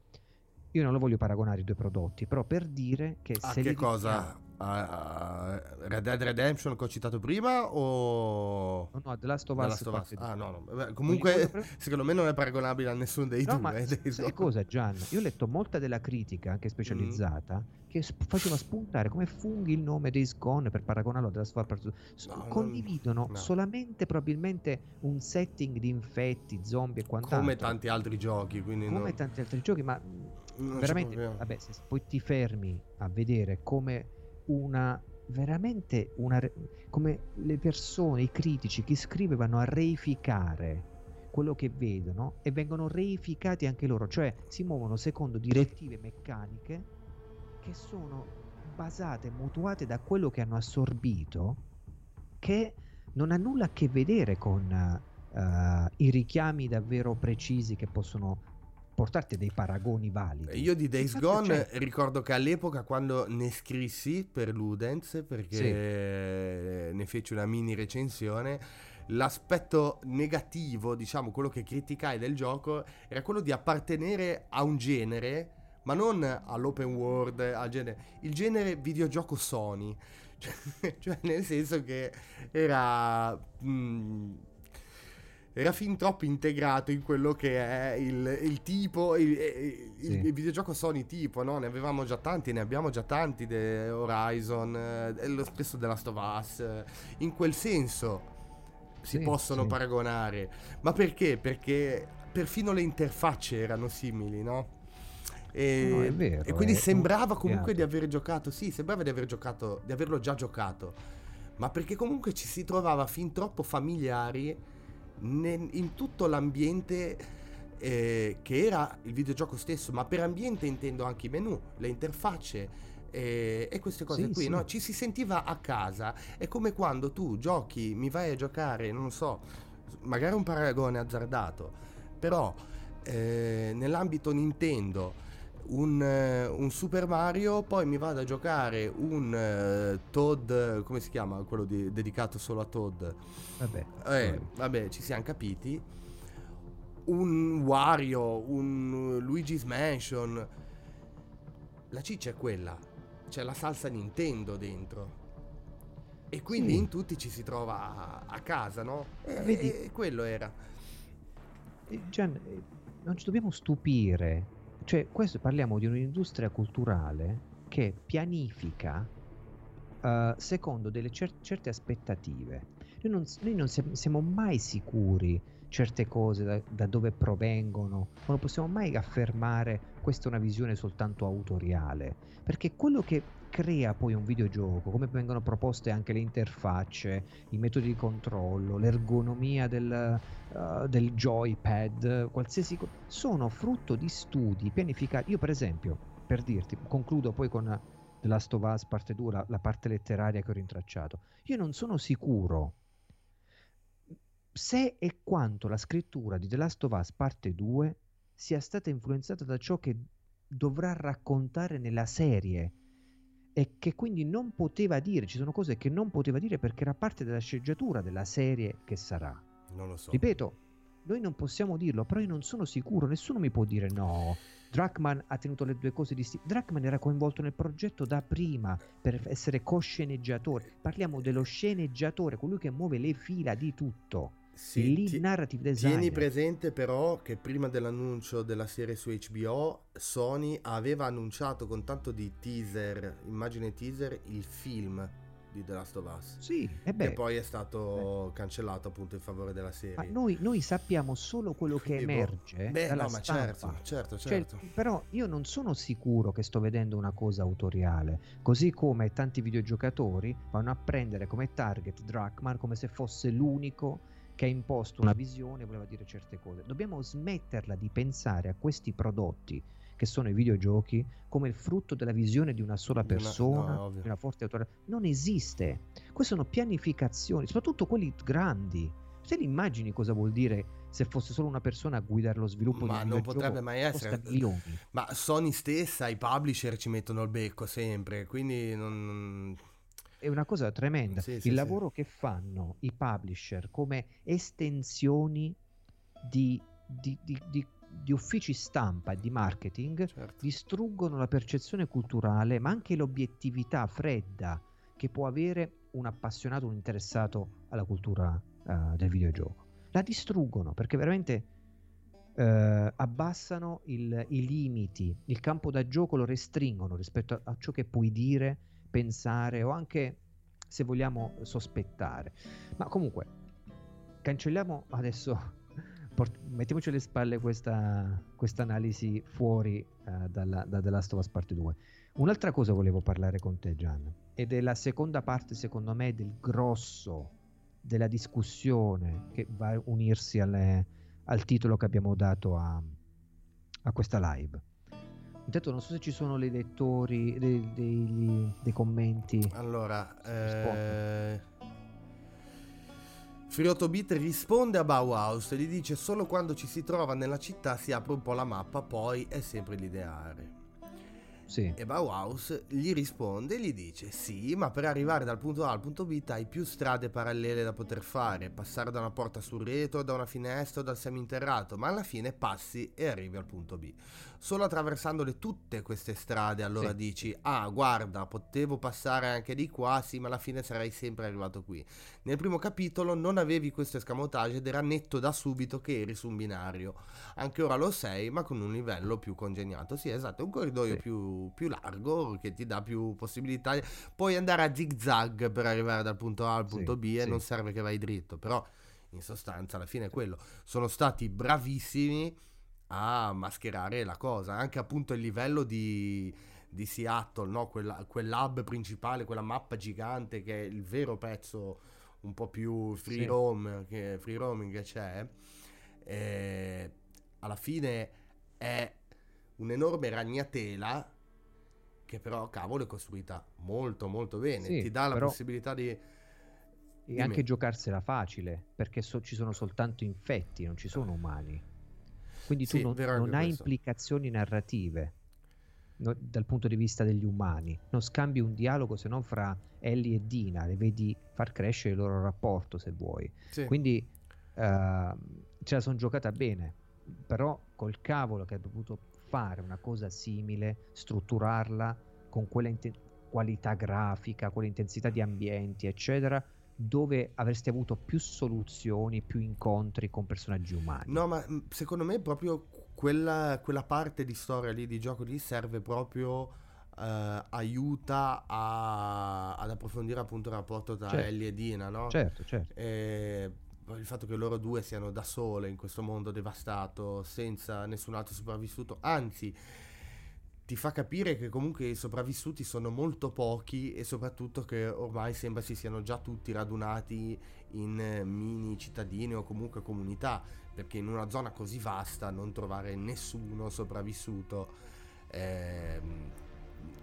Io non lo voglio paragonare i due prodotti, però per dire che ah, se che cosa? Ah, Red Dead Redemption che ho citato prima o... No, no, The Last of Us, The Last of Us. Ah, no, no. Beh, comunque pre... secondo me non è paragonabile a nessuno dei no, due. Ma eh, dei sai no. cosa, Gian? Io ho letto molta della critica, anche specializzata, mm. che sp- faceva spuntare come funghi il nome Days Gone per paragonarlo a The Last of Us. No, Condividono no. solamente probabilmente un setting di infetti, zombie e quant'altro. Come tanti altri giochi, quindi Come non... tanti altri giochi, ma non veramente, vabbè, se poi ti fermi a vedere come... una veramente una come le persone, i critici, chi scrive vanno a reificare quello che vedono e vengono reificati anche loro, cioè si muovono secondo direttive meccaniche che sono basate, mutuate da quello che hanno assorbito, che non ha nulla a che vedere con uh, i richiami davvero precisi che possono portarti dei paragoni validi. Io di Days Gone c'è... ricordo che all'epoca quando ne scrissi per Ludens, perché sì, ne feci una mini recensione, l'aspetto negativo, diciamo, quello che criticai del gioco era quello di appartenere a un genere, ma non all'open world, al genere, il genere videogioco Sony, cioè, cioè nel senso che era... Mh, era fin troppo integrato in quello che è il, il tipo, il, il, sì. il videogioco Sony tipo, no? Ne avevamo già tanti, ne abbiamo già tanti, de Horizon, eh, lo stesso The Last of Us, eh, in quel senso sì, si possono sì. paragonare. Ma perché? Perché perfino le interfacce erano simili, no? E, no, è vero, e quindi è sembrava comunque di aver giocato, sì, sembrava di aver giocato, di averlo già giocato, ma perché comunque ci si trovava fin troppo familiari in tutto l'ambiente eh, che era il videogioco stesso. Ma per ambiente intendo anche i menu, le interfacce eh, e queste cose sì, qui sì. No? Ci si sentiva a casa. È come quando tu giochi, mi vai a giocare, non so, magari un paragone azzardato, però eh, nell'ambito Nintendo Un, un Super Mario, poi mi vado a giocare un uh, Toad, come si chiama? Quello di, dedicato solo a Toad. Vabbè, eh, vabbè, ci siamo capiti. Un Wario, un Luigi's Mansion. La ciccia è quella, c'è la salsa Nintendo dentro. E quindi sì. in tutti ci si trova a, a casa, no? E, Vedi. e quello era. Gian, non ci dobbiamo stupire. Cioè, questo, parliamo di un'industria culturale che pianifica uh, secondo delle cer- certe aspettative. Noi non, noi non se- siamo mai sicuri certe cose da, da dove provengono, non possiamo mai affermare questa è una visione soltanto autoriale, perché quello che crea poi un videogioco, come vengono proposte anche le interfacce, i metodi di controllo, l'ergonomia del, uh, del joypad, qualsiasi cosa, sono frutto di studi pianificati. Io per esempio, per dirti, concludo poi con The Last of Us parte due, la, la parte letteraria che ho rintracciato, io non sono sicuro se e quanto la scrittura di The Last of Us parte due sia stata influenzata da ciò che dovrà raccontare nella serie, e che quindi non poteva dire, ci sono cose che non poteva dire perché era parte della sceneggiatura della serie che sarà. Non lo so. Ripeto, noi non possiamo dirlo, però io non sono sicuro, nessuno mi può dire no. Druckmann ha tenuto le due cose distinte. Druckmann era coinvolto nel progetto da prima per essere co-sceneggiatore. Parliamo dello sceneggiatore, colui che muove le fila di tutto. Sì, il ti- narrative designer. Tieni presente però che prima dell'annuncio della serie su H B O, Sony aveva annunciato con tanto di teaser, immagine teaser, il film di The Last of Us. Sì, e beh, che poi è stato beh. cancellato appunto in favore della serie. Ma noi, noi sappiamo solo quello che emerge. Beh, dalla no, ma certo, certo, certo. Cioè, però io non sono sicuro che sto vedendo una cosa autoriale, così come tanti videogiocatori vanno a prendere come target Druckmann come se fosse l'unico che ha imposto una visione e voleva dire certe cose. Dobbiamo smetterla di pensare a questi prodotti che sono i videogiochi come il frutto della visione di una sola persona, no, di una forte autorità. Non esiste. Queste sono pianificazioni, soprattutto quelli grandi. Se li immagini cosa vuol dire se fosse solo una persona a guidare lo sviluppo ma di un videogioco, non potrebbe mai essere. Ma Sony stessa, i publisher ci mettono il becco sempre, quindi non... È una cosa tremenda, sì, il sì, lavoro sì. che fanno i publisher come estensioni di, di, di, di, di uffici stampa e di marketing, certo. distruggono la percezione culturale ma anche l'obiettività fredda che può avere un appassionato, un interessato alla cultura uh, del videogioco. La distruggono perché veramente uh, abbassano il, i limiti, il campo da gioco lo restringono rispetto a, a ciò che puoi dire, pensare o anche se vogliamo sospettare. Ma comunque cancelliamo adesso, port- mettiamoci alle spalle questa analisi fuori uh, dalla, da The Last of Us Part due. Un'altra cosa volevo parlare con te, Gian, ed è la seconda parte secondo me del grosso della discussione che va a unirsi alle, al titolo che abbiamo dato a, a questa live. Intanto non so se ci sono dei lettori, dei, dei, dei commenti. Allora, eh... Friotobit risponde a Bauhaus e gli dice: solo quando ci si trova nella città si apre un po' la mappa, poi è sempre l'ideale. Sì. E Bauhaus gli risponde e gli dice: sì, ma per arrivare dal punto A al punto B hai più strade parallele da poter fare, passare da una porta sul retro, da una finestra o dal seminterrato, ma alla fine passi e arrivi al punto B. Solo attraversandole tutte queste strade allora sì. dici: ah, guarda, potevo passare anche di qua, sì, ma alla fine sarei sempre arrivato qui. Nel primo capitolo non avevi questo escamotage ed era netto da subito che eri su un binario. Anche ora lo sei, ma con un livello più congegnato. Sì, esatto, è un corridoio sì. più più largo che ti dà più possibilità, puoi andare a zig zag per arrivare dal punto A al punto sì, B e sì. non serve che vai dritto, però in sostanza alla fine è quello. Sono stati bravissimi a mascherare la cosa, anche appunto il livello di, di Seattle, no? Quella, quell'hub principale, quella mappa gigante che è il vero pezzo un po' più free, sì. roam, che, free roaming che c'è, e alla fine è un'enorme ragnatela che però, cavolo, è costruita molto molto bene, sì, ti dà la possibilità di... E anche giocarsela facile, perché so, ci sono soltanto infetti, non ci sono umani. Quindi tu sì, non, non hai questo. implicazioni narrative no, dal punto di vista degli umani. Non scambi un dialogo se non fra Ellie e Dina, le vedi far crescere il loro rapporto se vuoi. Sì. Quindi uh, ce la sono giocata bene, però col cavolo che hai dovuto fare una cosa simile, strutturarla con quella inten- qualità grafica, quella intensità di ambienti eccetera, dove avresti avuto più soluzioni, più incontri con personaggi umani. No, ma secondo me proprio quella, quella parte di storia lì, di gioco lì, serve proprio, eh, aiuta a, ad approfondire appunto il rapporto tra certo. Ellie e Dina, no? Certo, certo. E... il fatto che loro due siano da sole in questo mondo devastato, senza nessun altro sopravvissuto, anzi ti fa capire che comunque i sopravvissuti sono molto pochi e soprattutto che ormai sembra si siano già tutti radunati in mini cittadine o comunque comunità, perché in una zona così vasta non trovare nessuno sopravvissuto è,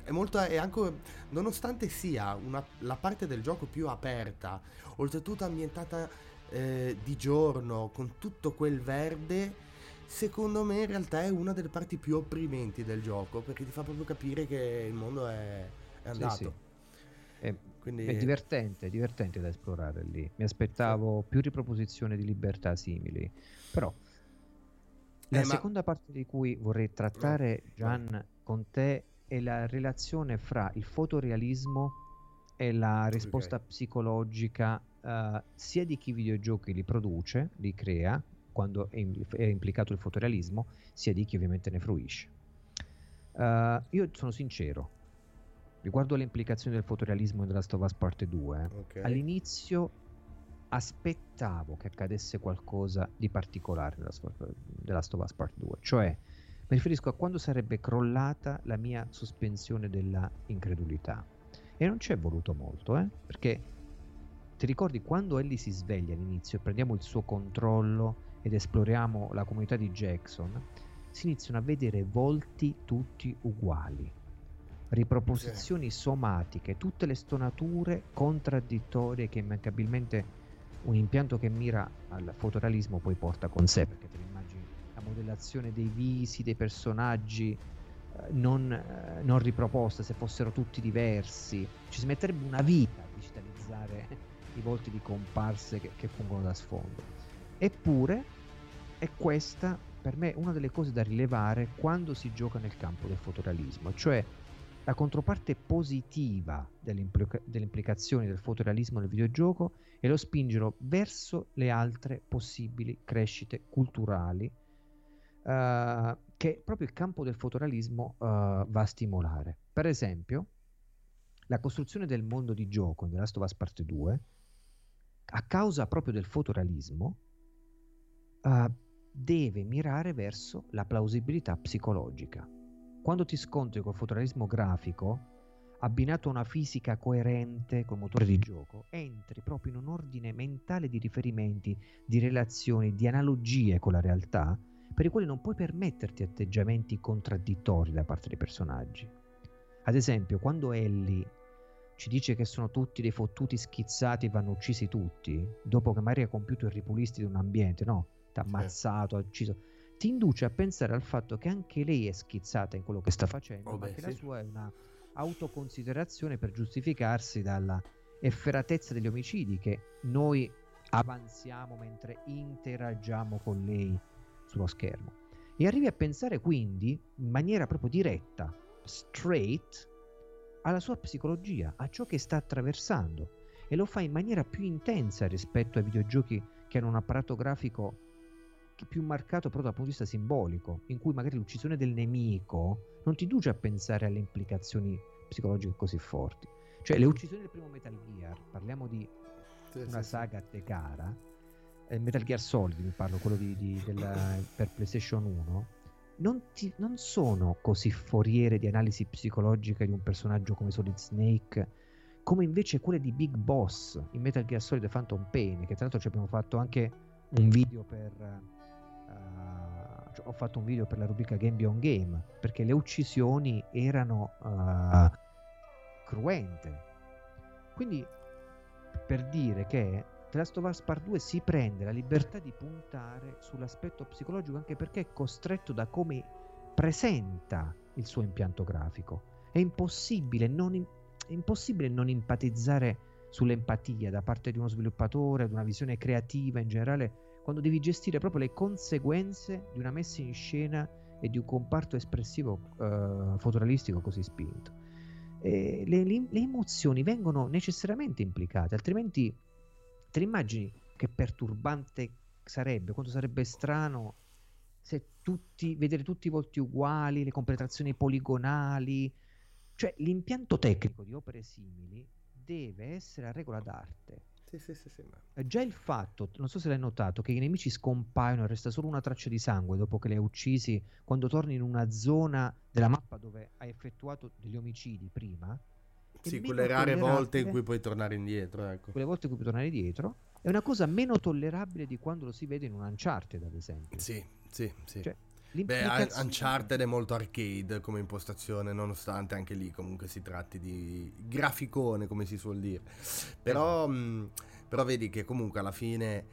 è molto, è anche, nonostante sia una, la parte del gioco più aperta, oltretutto ambientata Eh, di giorno con tutto quel verde, secondo me in realtà è una delle parti più opprimenti del gioco, perché ti fa proprio capire che il mondo è, è andato. Sì, sì. È, Quindi... è divertente, divertente da esplorare lì. Mi aspettavo sì. più riproposizione di libertà simili, però la eh, seconda ma... parte di cui vorrei trattare, no. Gian, con te è la relazione fra il fotorealismo e la risposta okay. psicologica uh, sia di chi videogiochi li produce, li crea, quando è, in, è implicato il fotorealismo, sia di chi ovviamente ne fruisce. Uh, io sono sincero, riguardo alle implicazioni del fotorealismo in The Last of Us Part due, okay. all'inizio aspettavo che accadesse qualcosa di particolare nella The Last of Us Part due, cioè mi riferisco a quando sarebbe crollata la mia sospensione della incredulità. E non ci è voluto molto, eh? Perché ti ricordi quando Ellie si sveglia all'inizio e prendiamo il suo controllo ed esploriamo la comunità di Jackson, si iniziano a vedere volti tutti uguali, riproposizioni somatiche, tutte le stonature contraddittorie che immancabilmente un impianto che mira al fotorealismo poi porta con sé, perché te l'immagini, la modellazione dei visi, dei personaggi Non, eh, non riproposta, se fossero tutti diversi ci si metterebbe una vita a digitalizzare i volti di comparse che, che fungono da sfondo. Eppure è questa per me una delle cose da rilevare quando si gioca nel campo del fotorealismo, cioè la controparte positiva delle implicazioni del fotorealismo nel videogioco è lo spingerlo verso le altre possibili crescite culturali Uh, che proprio il campo del fotorealismo uh, va a stimolare. Per esempio la costruzione del mondo di gioco in The Last of Us Part due, a causa proprio del fotorealismo, uh, deve mirare verso la plausibilità psicologica. Quando ti scontri col fotorealismo grafico abbinato a una fisica coerente col motore di gioco, entri proprio in un ordine mentale di riferimenti, di relazioni, di analogie con la realtà, per i quali non puoi permetterti atteggiamenti contraddittori da parte dei personaggi. Ad esempio, quando Ellie ci dice che sono tutti dei fottuti schizzati e vanno uccisi tutti, dopo che Maria ha compiuto i ripulisti di un ambiente, no? T'ha ammazzato, ha ucciso, ti induce a pensare al fatto che anche lei è schizzata in quello che sta facendo, oh, ma beh, che sì. la sua è una autoconsiderazione per giustificarsi dalla efferatezza degli omicidi, che noi avanziamo mentre interagiamo con lei sullo schermo. E arrivi a pensare quindi in maniera proprio diretta, straight, alla sua psicologia, a ciò che sta attraversando, e lo fa in maniera più intensa rispetto ai videogiochi che hanno un apparato grafico più marcato però dal punto di vista simbolico, in cui magari l'uccisione del nemico non ti induce a pensare alle implicazioni psicologiche così forti. Cioè le uccisioni del primo Metal Gear, parliamo di sì, una sì, saga a te cara, Metal Gear Solid, mi parlo, quello di, di, della, per PlayStation uno, non, ti, non sono così foriere di analisi psicologica di un personaggio come Solid Snake, come invece quelle di Big Boss in Metal Gear Solid Phantom Pain, che tra l'altro ci abbiamo fatto anche un video per uh, cioè ho fatto un video per la rubrica Game Beyond Game, perché le uccisioni erano uh, cruente. Quindi per dire che The Last of Us Part due si prende la libertà di puntare sull'aspetto psicologico, anche perché è costretto da come presenta il suo impianto grafico. È impossibile non, in, è impossibile non empatizzare sull'empatia da parte di uno sviluppatore, di una visione creativa in generale, quando devi gestire proprio le conseguenze di una messa in scena e di un comparto espressivo eh, fotorealistico così spinto. E le, le, le emozioni vengono necessariamente implicate, altrimenti te immagini che perturbante sarebbe, quanto sarebbe strano se tutti, vedere tutti i volti uguali, le completazioni poligonali. Cioè l'impianto tecnico di opere simili deve essere a regola d'arte. Sì, sì, sì, sì, ma... Già il fatto, non so se l'hai notato, che i nemici scompaiono e resta solo una traccia di sangue dopo che li hai uccisi, quando torni in una zona della mappa dove hai effettuato degli omicidi prima. Sì, quelle rare volte in cui puoi tornare indietro, ecco. Quelle volte in cui puoi tornare indietro è una cosa meno tollerabile di quando lo si vede in un Uncharted, ad esempio. Sì, sì, sì. Cioè, beh, Uncharted è molto arcade come impostazione, nonostante anche lì comunque si tratti di graficone, come si suol dire. Però, mh, però vedi che comunque alla fine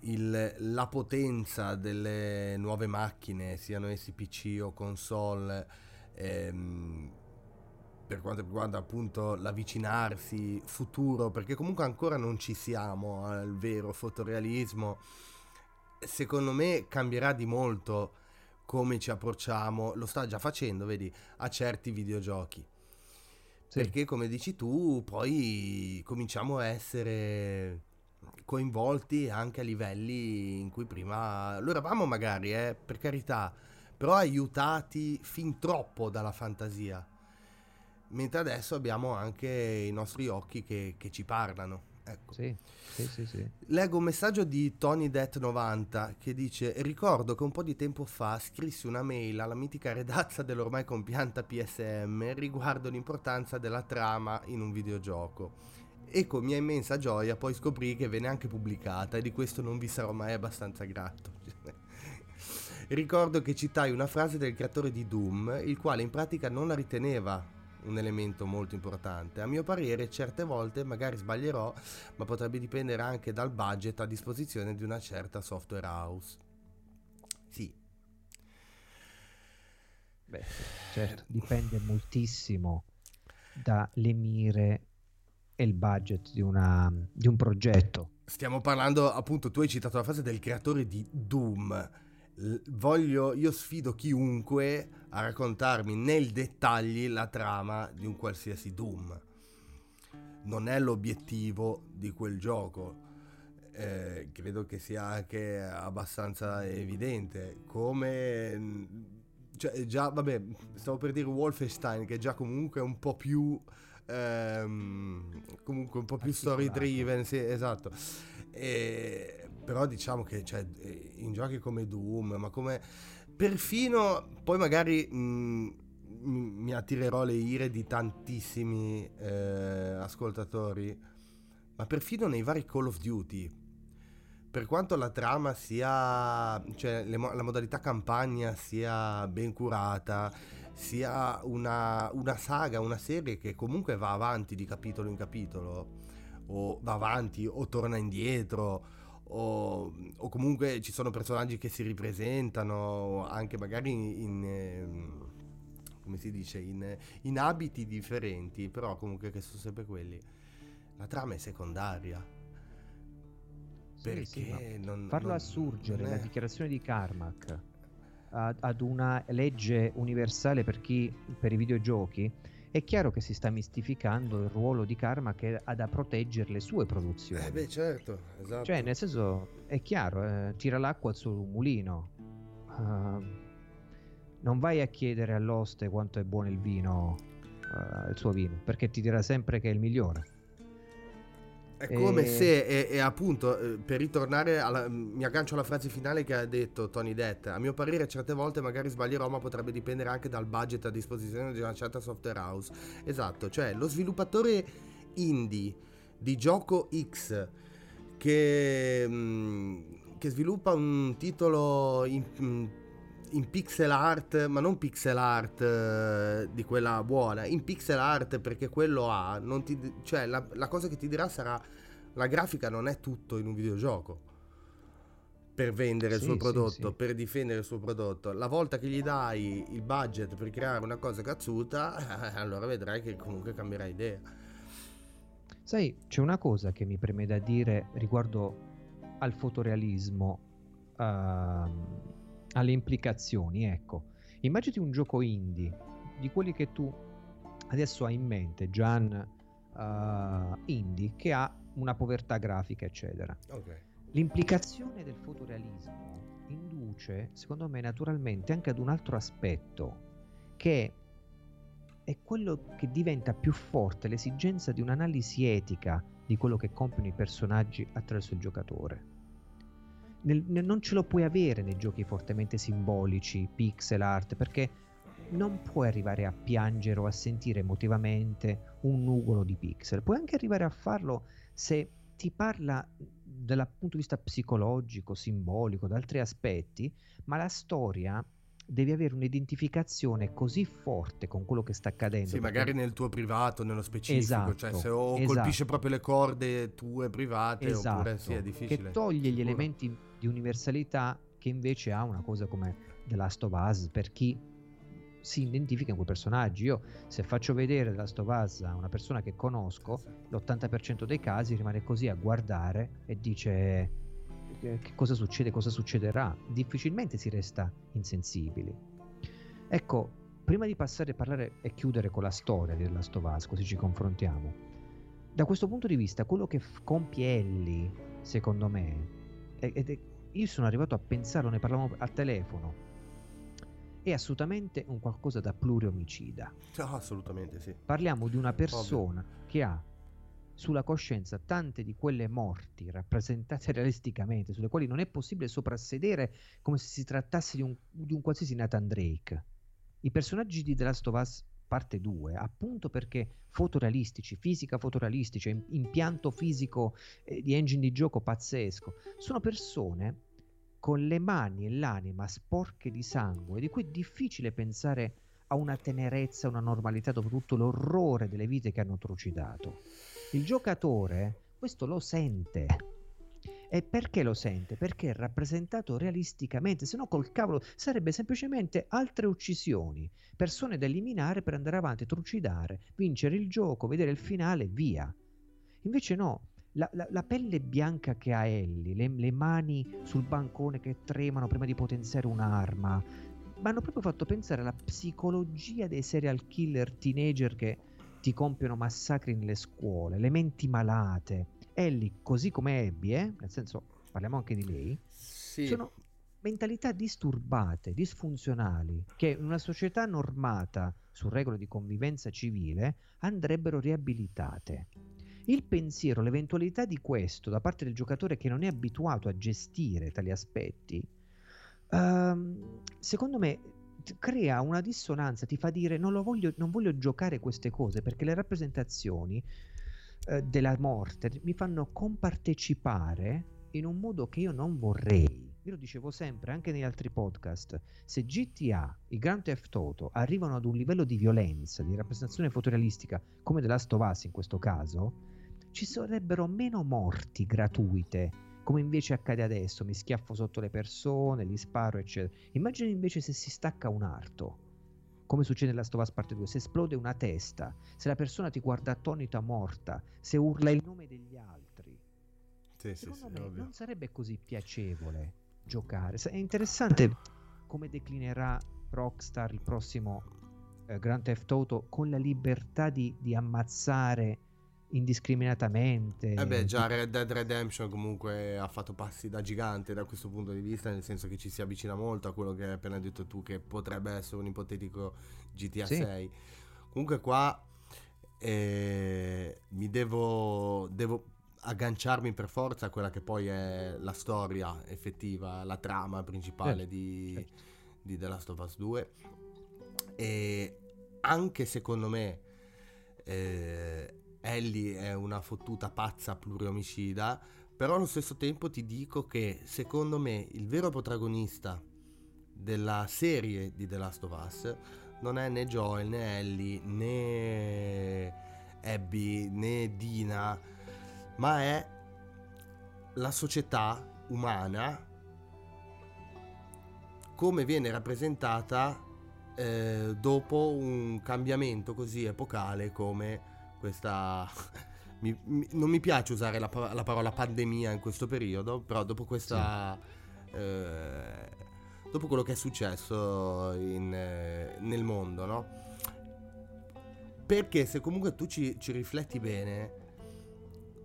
il, la potenza delle nuove macchine, siano essi P C o console, ehm, per quanto riguarda appunto l'avvicinarsi futuro, perché comunque ancora non ci siamo al vero fotorealismo, secondo me cambierà di molto come ci approcciamo, lo sta già facendo, vedi, a certi videogiochi. Sì. Perché come dici tu, poi cominciamo a essere coinvolti anche a livelli in cui prima lo eravamo magari, eh, per carità, però aiutati fin troppo dalla fantasia, mentre adesso abbiamo anche i nostri occhi che, che ci parlano. Ecco. Sì, sì, sì, sì. Leggo un messaggio di Tony Det novanta che dice: ricordo che un po' di tempo fa scrissi una mail alla mitica redazza dell'ormai compianta P S M riguardo l'importanza della trama in un videogioco, e con mia immensa gioia poi scoprì che venne anche pubblicata, e di questo non vi sarò mai abbastanza grato. Ricordo che citai una frase del creatore di Doom, il quale in pratica non la riteneva un elemento molto importante. A mio parere certe volte, magari sbaglierò, ma potrebbe dipendere anche dal budget a disposizione di una certa software house. Sì. Beh, certo, dipende moltissimo dalle mire e il budget di una di un progetto. Stiamo parlando, appunto, tu hai citato la frase del creatore di Doom. Voglio, io sfido chiunque a raccontarmi nel dettaglio la trama di un qualsiasi Doom. Non è l'obiettivo di quel gioco, eh, credo che sia anche abbastanza evidente. Come cioè, già, vabbè, stavo per dire Wolfenstein, che già comunque è un po' più ehm, comunque un po' più story driven, sì, esatto. E però diciamo che, cioè, in giochi come Doom, ma come perfino poi magari mh, mi attirerò le ire di tantissimi eh, ascoltatori, ma perfino nei vari Call of Duty, per quanto la trama sia, cioè le, la modalità campagna sia ben curata, sia una, una saga, una serie che comunque va avanti di capitolo in capitolo, o va avanti o torna indietro, O, o comunque ci sono personaggi che si ripresentano anche magari in, in come si dice in, in abiti differenti, però comunque che sono sempre quelli. La trama è secondaria, sì, perché sì, non, farla non, assurgere non è... la dichiarazione di Carmack ad, ad una legge universale per chi per i videogiochi. È chiaro che si sta mistificando il ruolo di Karma che ha da proteggere le sue produzioni. Eh beh, certo, esatto. Cioè, nel senso, è chiaro, eh, tira l'acqua sul mulino. Uh, non vai a chiedere all'oste quanto è buono il vino, uh, il suo vino, perché ti dirà sempre che è il migliore. È e... come se, e, e appunto, per ritornare, alla, mi aggancio alla frase finale che ha detto Tony Det. A mio parere certe volte magari sbaglierò, ma potrebbe dipendere anche dal budget a disposizione di una certa software house. Esatto, cioè lo sviluppatore indie di gioco X che, mh, che sviluppa un titolo in, mh, in pixel art, ma non pixel art eh, di quella buona, in pixel art, perché quello ha non ti, cioè la, la cosa che ti dirà sarà: la grafica non è tutto in un videogioco per vendere sì, il suo prodotto, sì, sì. Per difendere il suo prodotto, la volta che gli dai il budget per creare una cosa cazzuta, allora vedrai che comunque cambierà idea. Sai, c'è una cosa che mi preme da dire riguardo al fotorealismo, uh... alle implicazioni. Ecco, immaginati un gioco indie di quelli che tu adesso hai in mente, Gian, uh, indie che ha una povertà grafica eccetera, okay. L'implicazione del fotorealismo induce, secondo me, naturalmente anche ad un altro aspetto, che è quello che diventa più forte l'esigenza di un'analisi etica di quello che compiono i personaggi attraverso il giocatore. Nel, nel, non ce lo puoi avere nei giochi fortemente simbolici, pixel art, perché non puoi arrivare a piangere o a sentire emotivamente un nugolo di pixel. Puoi anche arrivare a farlo se ti parla dal punto di vista psicologico, simbolico, da altri aspetti, ma la storia devi avere un'identificazione così forte con quello che sta accadendo. Sì, perché... magari nel tuo privato, nello specifico, esatto, cioè se o esatto. colpisce proprio le corde tue private, esatto, oppure sì, è difficile. Che toglie sicuro. Gli elementi di universalità che invece ha una cosa come The Last of Us, per chi si identifica in quei personaggi. Io se faccio vedere la stovazza a una persona che conosco, l'ottanta per cento dei casi rimane così a guardare e dice che cosa succede, cosa succederà. Difficilmente si resta insensibili. Ecco, prima di passare a parlare e chiudere con la storia di The Last of Us, così ci confrontiamo. Da questo punto di vista, quello che f- compie Ellie, secondo me, è, è, io sono arrivato a pensarlo, ne parlavamo al telefono, è assolutamente un qualcosa da pluriomicida. No, assolutamente sì. Parliamo di una persona, ovvio, che ha sulla coscienza tante di quelle morti rappresentate realisticamente, sulle quali non è possibile soprassedere come se si trattasse di un, di un qualsiasi Nathan Drake. I personaggi di The Last of Us parte due, appunto perché fotorealistici, fisica fotorealistica, impianto fisico eh, di engine di gioco pazzesco, sono persone con le mani e l'anima sporche di sangue, di cui è difficile pensare a una tenerezza, una normalità dopo tutto l'orrore delle vite che hanno trucidato. Il giocatore questo lo sente. E perché lo sente? Perché è rappresentato realisticamente, se no col cavolo sarebbe semplicemente altre uccisioni, persone da eliminare per andare avanti, trucidare, vincere il gioco, vedere il finale, via. Invece no, la, la, la pelle bianca che ha Ellie, le, le mani sul bancone che tremano prima di potenziare un'arma, mi hanno proprio fatto pensare alla psicologia dei serial killer teenager che ti compiono massacri nelle scuole, le menti malate. Ellie, così come Abby, eh? Nel senso, parliamo anche di lei, sì, sono mentalità disturbate, disfunzionali, che in una società normata su regole di convivenza civile andrebbero riabilitate. Il pensiero, l'eventualità di questo da parte del giocatore che non è abituato a gestire tali aspetti, ehm, secondo me crea una dissonanza, ti fa dire non lo voglio, non voglio giocare queste cose perché le rappresentazioni della morte mi fanno compartecipare in un modo che io non vorrei. Io lo dicevo sempre anche negli altri podcast, se G T A, i Grand Theft Auto arrivano ad un livello di violenza, di rappresentazione fotorealistica come The Last of Us in questo caso, ci sarebbero meno morti gratuite come invece accade adesso, mi schiaffo sotto le persone, li sparo eccetera. Immagina invece se si stacca un arto, come succede nella Stovaz parte due, se esplode una testa, se la persona ti guarda attonita morta, se urla il nome degli altri. Sì, secondo sì, me sì, ovvio, non sarebbe così piacevole giocare. È interessante come declinerà Rockstar il prossimo eh, Grand Theft Auto con la libertà di, di ammazzare indiscriminatamente. Eh beh, già Red Dead Redemption comunque ha fatto passi da gigante da questo punto di vista, nel senso che ci si avvicina molto a quello che hai appena detto tu, che potrebbe essere un ipotetico G T A sì. sei. Comunque qua eh, mi devo devo agganciarmi per forza a quella che poi è la storia effettiva, la trama principale eh, di, certo. di The Last of Us due, e anche secondo me eh, Ellie è una fottuta pazza pluriomicida, però allo stesso tempo ti dico che secondo me il vero protagonista della serie di The Last of Us non è né Joel, né Ellie, né Abby, né Dina, ma è la società umana come viene rappresentata eh, dopo un cambiamento così epocale come questa mi, mi, non mi piace usare la, la parola pandemia in questo periodo, però dopo questa sì. eh, dopo quello che è successo in, eh, nel mondo, no? Perché se comunque tu ci, ci rifletti bene,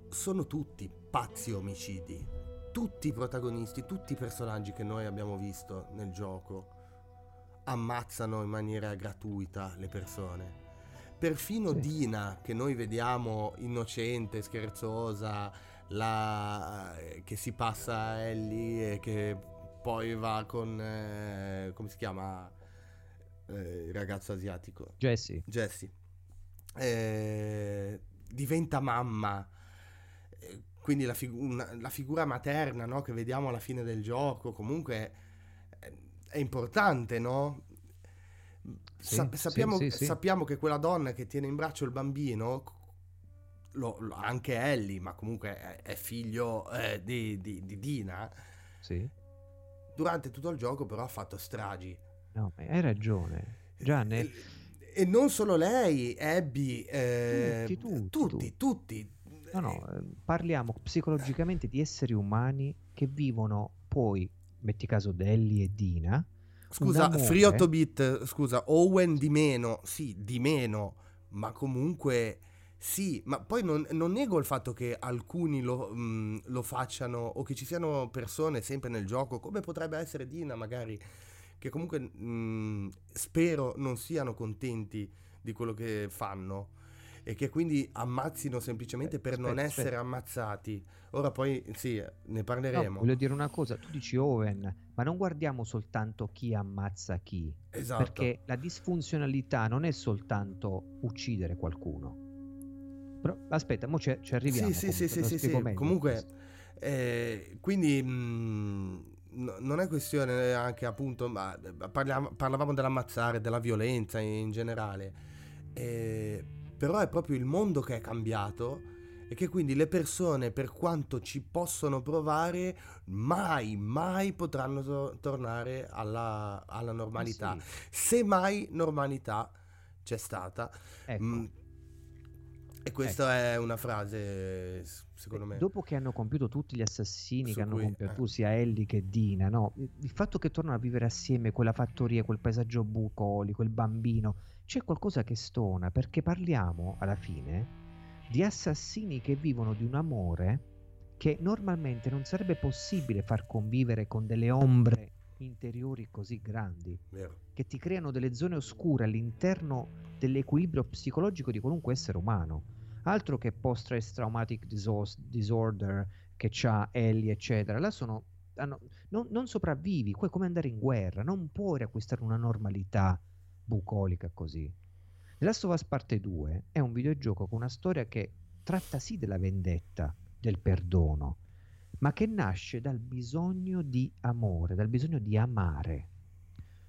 sono tutti pazzi omicidi, tutti i protagonisti, tutti i personaggi che noi abbiamo visto nel gioco ammazzano in maniera gratuita le persone. Perfino sì. Dina, che noi vediamo innocente, scherzosa, la... che si passa a Ellie e che poi va con, eh, come si chiama, eh, il ragazzo asiatico? Jesse. Jesse. Eh, diventa mamma, eh, quindi la, fig- una, la figura materna, no, che vediamo alla fine del gioco, comunque è, è importante, no? Sa- sì, sappiamo, sì, sì. sappiamo che quella donna che tiene in braccio il bambino, lo, lo, anche Ellie, ma comunque è, è figlio eh, di, di, di Dina, sì. durante tutto il gioco però ha fatto stragi. No, hai ragione. Gianni. E, e non solo lei, Abby, eh, tutti, tutti, tutti, tutti, tutti. No, no, parliamo psicologicamente di esseri umani che vivono poi, metti caso Ellie e Dina. Scusa, Free otto bit, scusa, Owen di meno, sì, di meno, ma comunque... Sì, ma poi non, non nego il fatto che alcuni lo, mh, lo facciano, o che ci siano persone sempre nel gioco, come potrebbe essere Dina magari, che comunque mh, spero non siano contenti di quello che fanno e che quindi ammazzino semplicemente per aspetta, non aspetta. essere ammazzati. Ora poi sì, ne parleremo. No, voglio dire una cosa, tu dici Owen, ma non guardiamo soltanto chi ammazza chi. Esatto. Perché la disfunzionalità non è soltanto uccidere qualcuno. Aspetta, mo ci arriviamo. Sì, sì, sì, sì, sì. Comunque, eh, quindi mh, no, non è questione anche appunto, ma parliamo, parlavamo dell'ammazzare, della violenza in, in generale, eh, però è proprio il mondo che è cambiato e che quindi le persone, per quanto ci possono provare, mai, mai potranno to- tornare alla, alla normalità. Sì. Se mai normalità c'è stata. Ecco. Mh, E questa ecco. è una frase, secondo me. Dopo che hanno compiuto tutti gli assassini Su che hanno cui, compiuto eh. sia Ellie che Dina, no? Il fatto che tornano a vivere assieme quella fattoria, quel paesaggio bucolico, quel bambino, c'è qualcosa che stona, perché parliamo alla fine di assassini che vivono di un amore che normalmente non sarebbe possibile far convivere con delle ombre interiori così grandi, vero, che ti creano delle zone oscure all'interno dell'equilibrio psicologico di qualunque essere umano. Altro che post-stress traumatic disos- disorder che c'ha Ellie eccetera, là sono hanno, non, non sopravvivi, poi come andare in guerra, non puoi riacquistare una normalità bucolica così. The Last of Us Part due è un videogioco con una storia che tratta sì della vendetta, del perdono, ma che nasce dal bisogno di amore, dal bisogno di amare.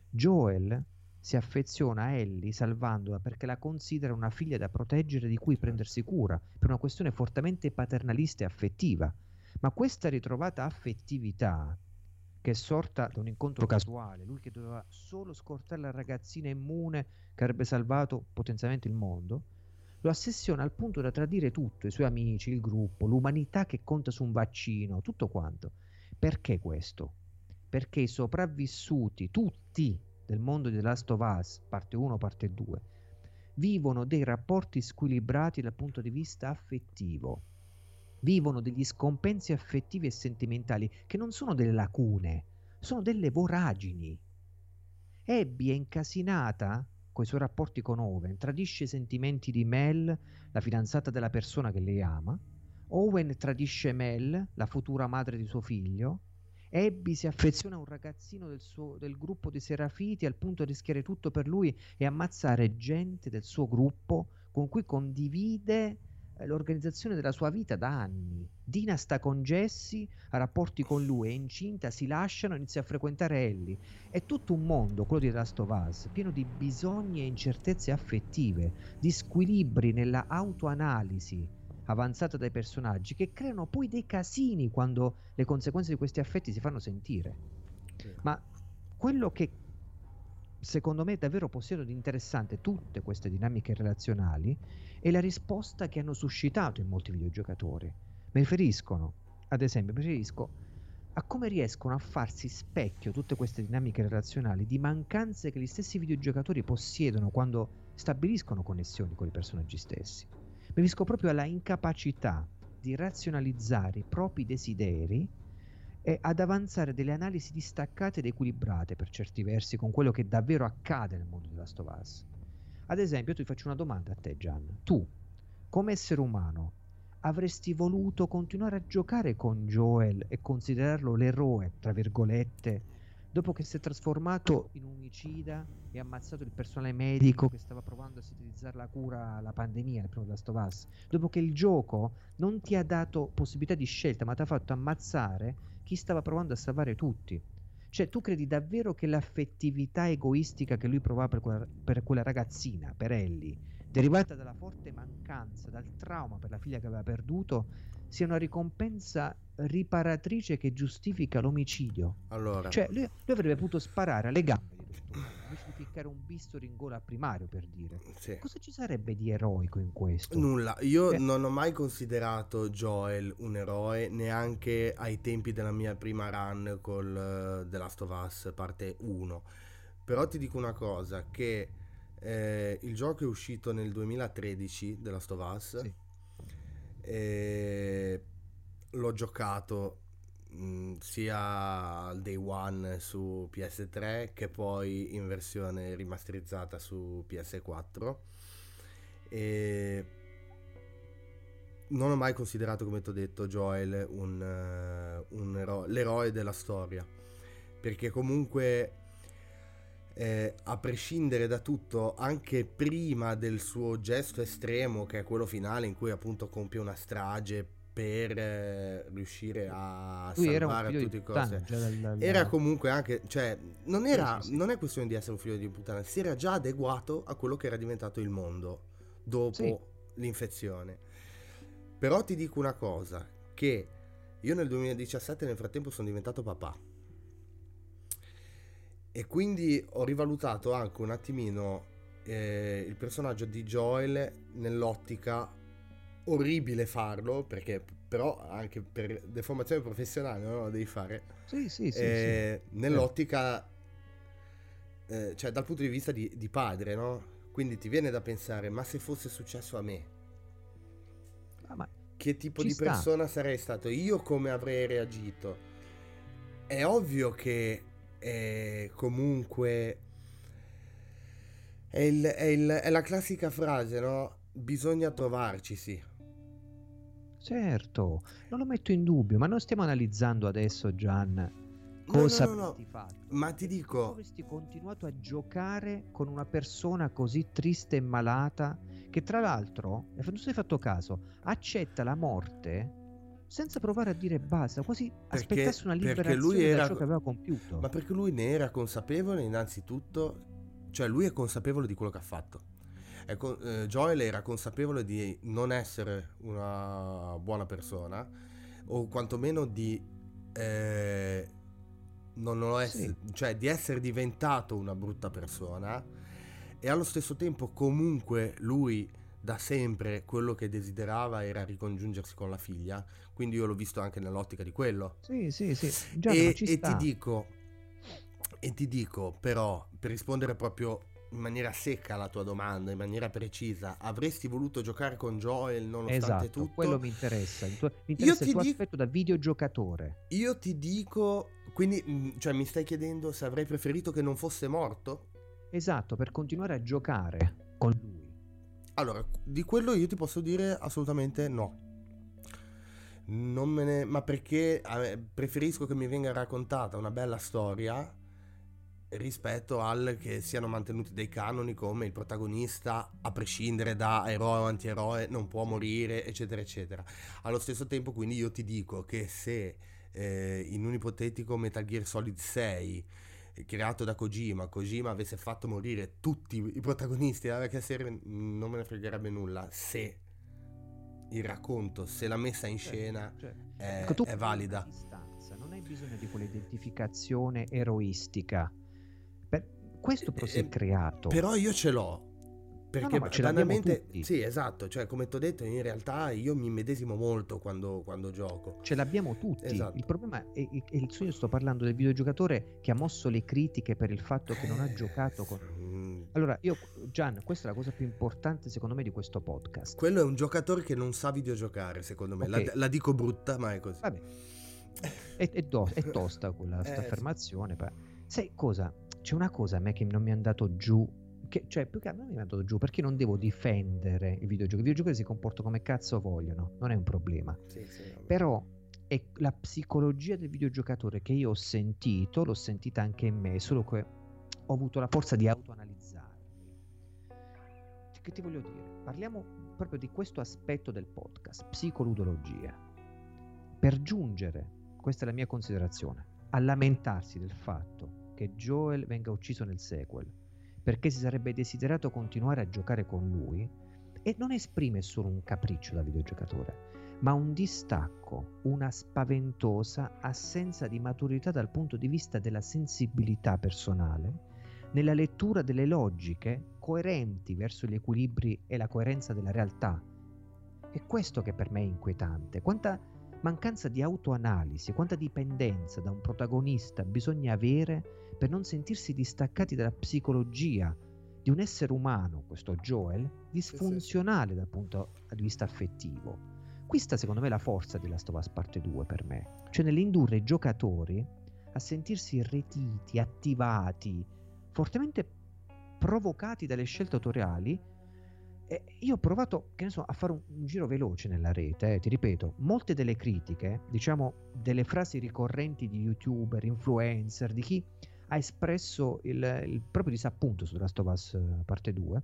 Joel si affeziona a Ellie salvandola perché la considera una figlia da proteggere, di cui prendersi cura, per una questione fortemente paternalista e affettiva. Ma questa ritrovata affettività, che è sorta da un incontro casuale, lui che doveva solo scortare la ragazzina immune che avrebbe salvato potenzialmente il mondo, lo ossessiona al punto da tradire tutto, i suoi amici, il gruppo, l'umanità che conta su un vaccino, tutto quanto. Perché questo? Perché i sopravvissuti, tutti, del mondo di The Last of Us, parte uno, parte due, vivono dei rapporti squilibrati dal punto di vista affettivo, vivono degli scompensi affettivi e sentimentali che non sono delle lacune, sono delle voragini. Abby è incasinata con i suoi rapporti con Owen, tradisce i sentimenti di Mel, la fidanzata della persona che lei ama, Owen tradisce Mel, la futura madre di suo figlio, Abby si affeziona a un ragazzino del, suo, del gruppo dei Serafiti al punto di rischiare tutto per lui e ammazzare gente del suo gruppo con cui condivide l'organizzazione della sua vita da anni. Dina sta con Jesse, ha rapporti con lui, è incinta, si lasciano, inizia a frequentare Ellie. È tutto un mondo, quello di The Last of Us, pieno di bisogni e incertezze affettive, di squilibri nella autoanalisi avanzata dai personaggi, che creano poi dei casini quando le conseguenze di questi affetti si fanno sentire. Sì. Ma quello che secondo me è davvero possiede di interessante tutte queste dinamiche relazionali è la risposta che hanno suscitato in molti videogiocatori. Mi riferiscono, ad esempio, mi riferisco a come riescono a farsi specchio tutte queste dinamiche relazionali di mancanze che gli stessi videogiocatori possiedono quando stabiliscono connessioni con i personaggi stessi. Mi riferisco proprio alla incapacità di razionalizzare i propri desideri e ad avanzare delle analisi distaccate ed equilibrate per certi versi con quello che davvero accade nel mondo della Last of Us. Ad esempio, tu ti faccio una domanda a te, Gian. Tu, come essere umano, avresti voluto continuare a giocare con Joel e considerarlo l'eroe, tra virgolette, dopo che si è trasformato in omicida e ha ammazzato il personale medico che stava provando a sintetizzare la cura alla pandemia, il primo The Last of Us, dopo che il gioco non ti ha dato possibilità di scelta, ma ti ha fatto ammazzare chi stava provando a salvare tutti? Cioè, tu credi davvero che l'affettività egoistica che lui provava per quella, per quella ragazzina, per Ellie, derivata dalla forte mancanza, dal trauma per la figlia che aveva perduto, sia una ricompensa riparatrice che giustifica l'omicidio? Allora, cioè lui, lui avrebbe potuto sparare alle gambe di tutto, invece di ficcare un bisturi in gola al primario, per dire, sì. Cosa ci sarebbe di eroico in questo? Nulla, io eh. non ho mai considerato Joel un eroe, neanche ai tempi della mia prima run col uh, The Last of Us parte uno. Però ti dico una cosa, che eh, il gioco è uscito nel duemilatredici, The Last of Us, sì. E l'ho giocato mh, sia al day one su P S tre che poi in versione rimasterizzata su P S quattro, e non ho mai considerato, come ti ho detto, Joel un, un ero- l'eroe della storia, perché comunque eh, a prescindere da tutto, anche prima del suo gesto estremo che è quello finale in cui appunto compie una strage per eh, riuscire a lui salvare a tutte le cose, dal... era comunque anche, cioè non era, sì, sì. non è questione di essere un figlio di puttana, si era già adeguato a quello che era diventato il mondo dopo sì. l'infezione. Però ti dico una cosa, che io nel duemiladiciassette nel frattempo sono diventato papà, e quindi ho rivalutato anche un attimino eh, il personaggio di Joel nell'ottica, orribile farlo, perché però anche per deformazione professionale, no? Lo devi fare, sì, sì, sì, eh, sì. nell'ottica eh, cioè dal punto di vista di, di padre, no? Quindi ti viene da pensare, ma se fosse successo a me, ah, ma che tipo di sta. persona sarei stato io, come avrei reagito? È ovvio che eh, comunque è, il, è, il, è la classica frase, no? Bisogna trovarci, sì. Certo, non lo metto in dubbio, ma non stiamo analizzando adesso, Gian, cosa no, no, no, no. ti fatto. Ma ti dico, se avresti continuato a giocare con una persona così triste e malata, che tra l'altro, non sei fatto caso, accetta la morte senza provare a dire basta, quasi perché, aspettasse una liberazione lui era, da ciò che aveva compiuto. Ma perché lui ne era consapevole innanzitutto, cioè lui è consapevole di quello che ha fatto. Ecco, eh, Joel era consapevole di non essere una buona persona, o quantomeno di eh, non lo essere, sì. cioè di essere diventato una brutta persona, e allo stesso tempo comunque lui da sempre quello che desiderava era ricongiungersi con la figlia, quindi io l'ho visto anche nell'ottica di quello. Sì, sì, sì. Già, e, ci sta. e ti dico e ti dico però, per rispondere proprio in maniera secca alla tua domanda, in maniera precisa, avresti voluto giocare con Joel nonostante esatto, tutto? Quello mi interessa, mi interessa io il tuo dico, aspetto da videogiocatore. Io ti dico, quindi, cioè mi stai chiedendo se avrei preferito che non fosse morto? Esatto, per continuare a giocare con lui. Allora, di quello io ti posso dire assolutamente no. Non me ne, ma perché preferisco che mi venga raccontata una bella storia rispetto al che siano mantenuti dei canoni come il protagonista, a prescindere da eroe o antieroe, non può morire, eccetera eccetera. Allo stesso tempo, quindi, io ti dico che se eh, in un ipotetico Metal Gear Solid sei creato da Kojima Kojima avesse fatto morire tutti i protagonisti della vecchia serie, non me ne fregherebbe nulla, se il racconto, se la messa in scena cioè, cioè. È, ecco, è valida. Non hai bisogno di quell'identificazione eroistica. Questo però si è creato. Però io ce l'ho, perché no, no, ce banalmente sì, esatto, cioè come ti ho detto, in realtà io mi medesimo molto quando, quando gioco. Ce l'abbiamo tutti, esatto. Il problema è, è, è il io sto parlando del videogiocatore che ha mosso le critiche per il fatto che non ha giocato con... Allora io, Gian, questa è la cosa più importante secondo me di questo podcast. Quello è un giocatore che non sa videogiocare, secondo me, okay. la, la dico brutta ma è così. Vabbè. È, è, do, è tosta quella eh, affermazione. Sai cosa? C'è una cosa a me che non mi è andato giù, che, cioè più che non mi è andato giù, perché non devo difendere il videogioco. I videogiochi si comportano come cazzo vogliono, non è un problema. Sì, sì, però è la psicologia del videogiocatore che io ho sentito, l'ho sentita anche in me, solo che ho avuto la forza di autoanalizzarmi. Che ti voglio dire? Parliamo proprio di questo aspetto del podcast, psicoludologia. Per giungere, questa è la mia considerazione, a lamentarsi del fatto che Joel venga ucciso nel sequel, perché si sarebbe desiderato continuare a giocare con lui, e non esprime solo un capriccio da videogiocatore, ma un distacco, una spaventosa assenza di maturità dal punto di vista della sensibilità personale, nella lettura delle logiche coerenti verso gli equilibri e la coerenza della realtà. È questo che per me è inquietante. Quanta mancanza di autoanalisi, quanta dipendenza da un protagonista bisogna avere per non sentirsi distaccati dalla psicologia di un essere umano, questo Joel, disfunzionale dal punto di vista affettivo. Questa secondo me è la forza di Last of Us Part due per me, cioè nell'indurre i giocatori a sentirsi irretiti, attivati, fortemente provocati dalle scelte autoriali. E io ho provato, che ne so, a fare un, un giro veloce nella rete, eh, ti ripeto, molte delle critiche, diciamo delle frasi ricorrenti di youtuber, influencer, di chi ha espresso il, il proprio disappunto su Last of Us Parte due,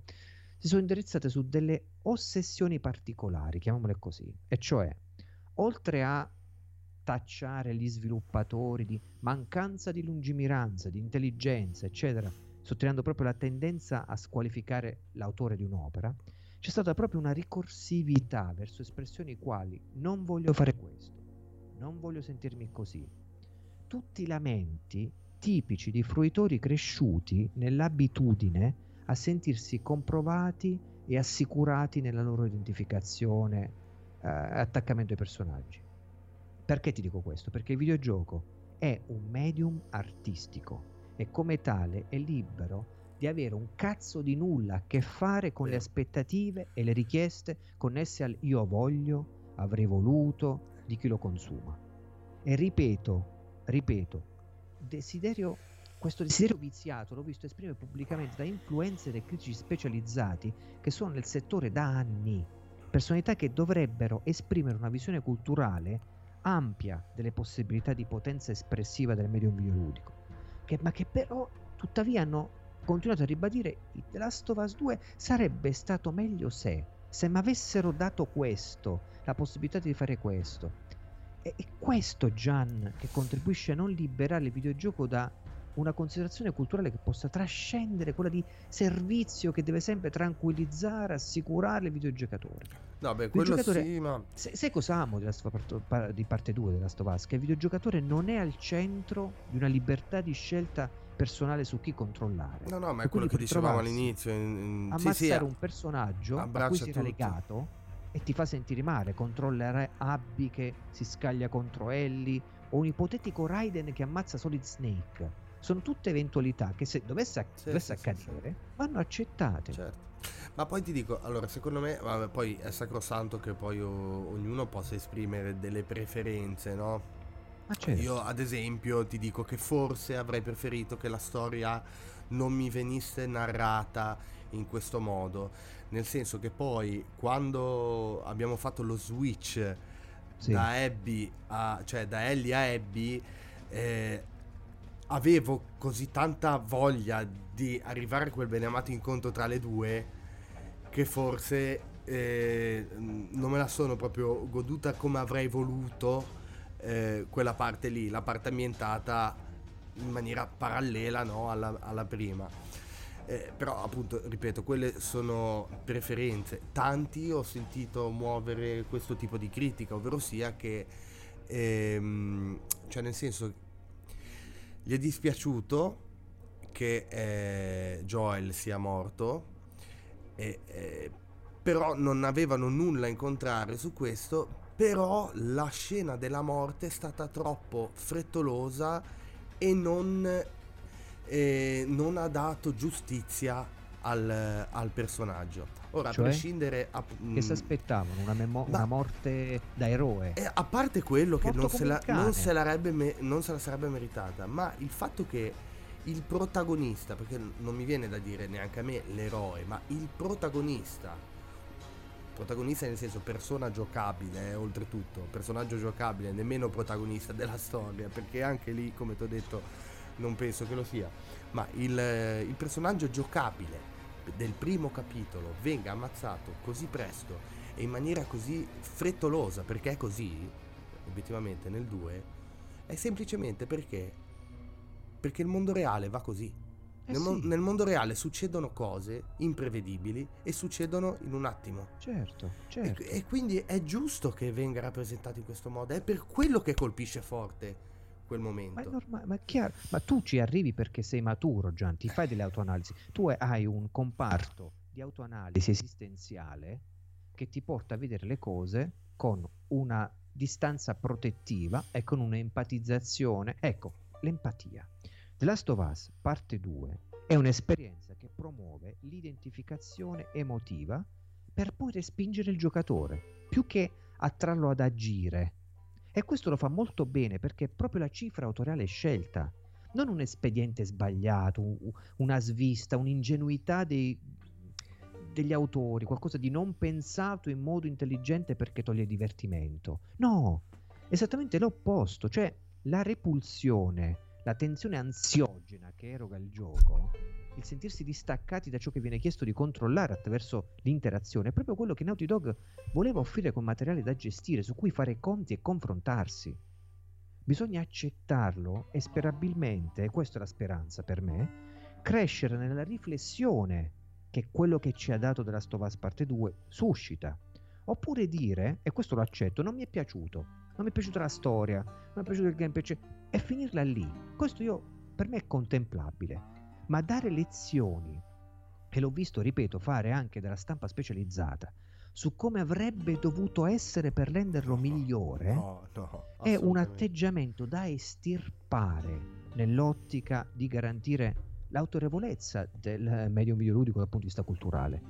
si sono indirizzate su delle ossessioni particolari, chiamiamole così, e cioè, oltre a tacciare gli sviluppatori di mancanza di lungimiranza, di intelligenza, eccetera, sottolineando proprio la tendenza a squalificare l'autore di un'opera, c'è stata proprio una ricorsività verso espressioni quali non voglio fare questo, non voglio sentirmi così. Tutti lamenti tipici di fruitori cresciuti nell'abitudine a sentirsi comprovati e assicurati nella loro identificazione e eh, attaccamento ai personaggi. Perché ti dico questo? Perché il videogioco è un medium artistico e come tale è libero di avere un cazzo di nulla a che fare con le aspettative e le richieste connesse al io voglio, avrei voluto, di chi lo consuma. E ripeto, ripeto, desiderio Questo desiderio viziato l'ho visto esprimere pubblicamente da influencer e critici specializzati che sono nel settore da anni, personalità che dovrebbero esprimere una visione culturale ampia delle possibilità di potenza espressiva del medium videoludico, che, ma che però tuttavia hanno continuato a ribadire che The Last of Us due sarebbe stato meglio se, se mi avessero dato questo, la possibilità di fare questo. E, e questo, Gian, che contribuisce a non liberare il videogioco da una considerazione culturale che possa trascendere quella di servizio che deve sempre tranquillizzare, assicurare il videogiocatore. No, beh, quello sì, ma... Sai se, cosa amo della parte, di parte due della Stovaz? Che il videogiocatore non è al centro di una libertà di scelta personale su chi controllare. No, no, ma è quello che dicevamo all'inizio. In... Ammazzare sì, sì, un personaggio a cui si era legato e ti fa sentire male. Controllare Abby che si scaglia contro Ellie o un ipotetico Raiden che ammazza Solid Snake. Sono tutte eventualità che se dovesse, sì, dovesse sì, accadere sì, vanno accettate. Certo. Ma poi ti dico, allora secondo me, vabbè, poi è sacrosanto che poi o, ognuno possa esprimere delle preferenze, no? Ma certo. Io ad esempio ti dico che forse avrei preferito che la storia non mi venisse narrata in questo modo, nel senso che poi quando abbiamo fatto lo switch sì. da Abby a, cioè da Ellie a Abby, eh, avevo così tanta voglia di arrivare a quel beneamato incontro tra le due che forse eh, non me la sono proprio goduta come avrei voluto, eh, quella parte lì, la parte ambientata in maniera parallela, no, alla, alla prima. Eh, però appunto, ripeto, quelle sono preferenze. Tanti ho sentito muovere questo tipo di critica, ovvero sia che ehm, cioè nel senso gli è dispiaciuto che eh, Joel sia morto, e, eh, però non avevano nulla a incontrare su questo, però la scena della morte è stata troppo frettolosa e non, eh, non ha dato giustizia al, al personaggio. Ora, cioè, a prescindere a, mh, che si aspettavano una, memo- una morte da eroe, eh, a parte quello che non se, la, non, se me- non se la sarebbe meritata, ma il fatto che il protagonista, perché non mi viene da dire neanche a me l'eroe, ma il protagonista protagonista nel senso persona giocabile, eh, oltretutto personaggio giocabile, nemmeno protagonista della storia, perché anche lì, come ti ho detto, non penso che lo sia, ma il, il personaggio giocabile del primo capitolo venga ammazzato così presto e in maniera così frettolosa, perché è così obiettivamente nel due, è semplicemente perché perché il mondo reale va così. Eh nel, sì. mo- nel mondo reale succedono cose imprevedibili e succedono in un attimo. Certo, certo. E, e quindi è giusto che venga rappresentato in questo modo, è per quello che colpisce forte quel momento. Ma è normale, ma è chiaro. Ma tu ci arrivi perché sei maturo, Gian, ti fai delle autoanalisi. Tu hai un comparto di autoanalisi esistenziale che ti porta a vedere le cose con una distanza protettiva e con un'empatizzazione. Ecco, l'empatia. The Last of Us Parte due è un'esperienza che promuove l'identificazione emotiva per poi respingere il giocatore, più che attrarlo ad agire. E questo lo fa molto bene perché è proprio la cifra autoriale scelta, non un espediente sbagliato, una svista, un'ingenuità dei, degli autori, qualcosa di non pensato in modo intelligente perché toglie divertimento. No, esattamente l'opposto, cioè la repulsione, la tensione ansiogena che eroga il gioco, il sentirsi distaccati da ciò che viene chiesto di controllare attraverso l'interazione, è proprio quello che Naughty Dog voleva offrire con materiale da gestire, su cui fare conti e confrontarsi. Bisogna accettarlo e sperabilmente, e questa è la speranza per me, crescere nella riflessione che quello che ci ha dato The Last of Us Parte due suscita. Oppure dire, e questo lo accetto, non mi è piaciuto, non mi è piaciuta la storia, non mi è piaciuto il gameplay, cioè, e finirla lì. Questo io, per me è contemplabile. Ma dare lezioni, e l'ho visto, ripeto, fare anche dalla stampa specializzata, su come avrebbe dovuto essere per renderlo migliore, no, no, è un atteggiamento da estirpare nell'ottica di garantire l'autorevolezza del medium videoludico dal punto di vista culturale.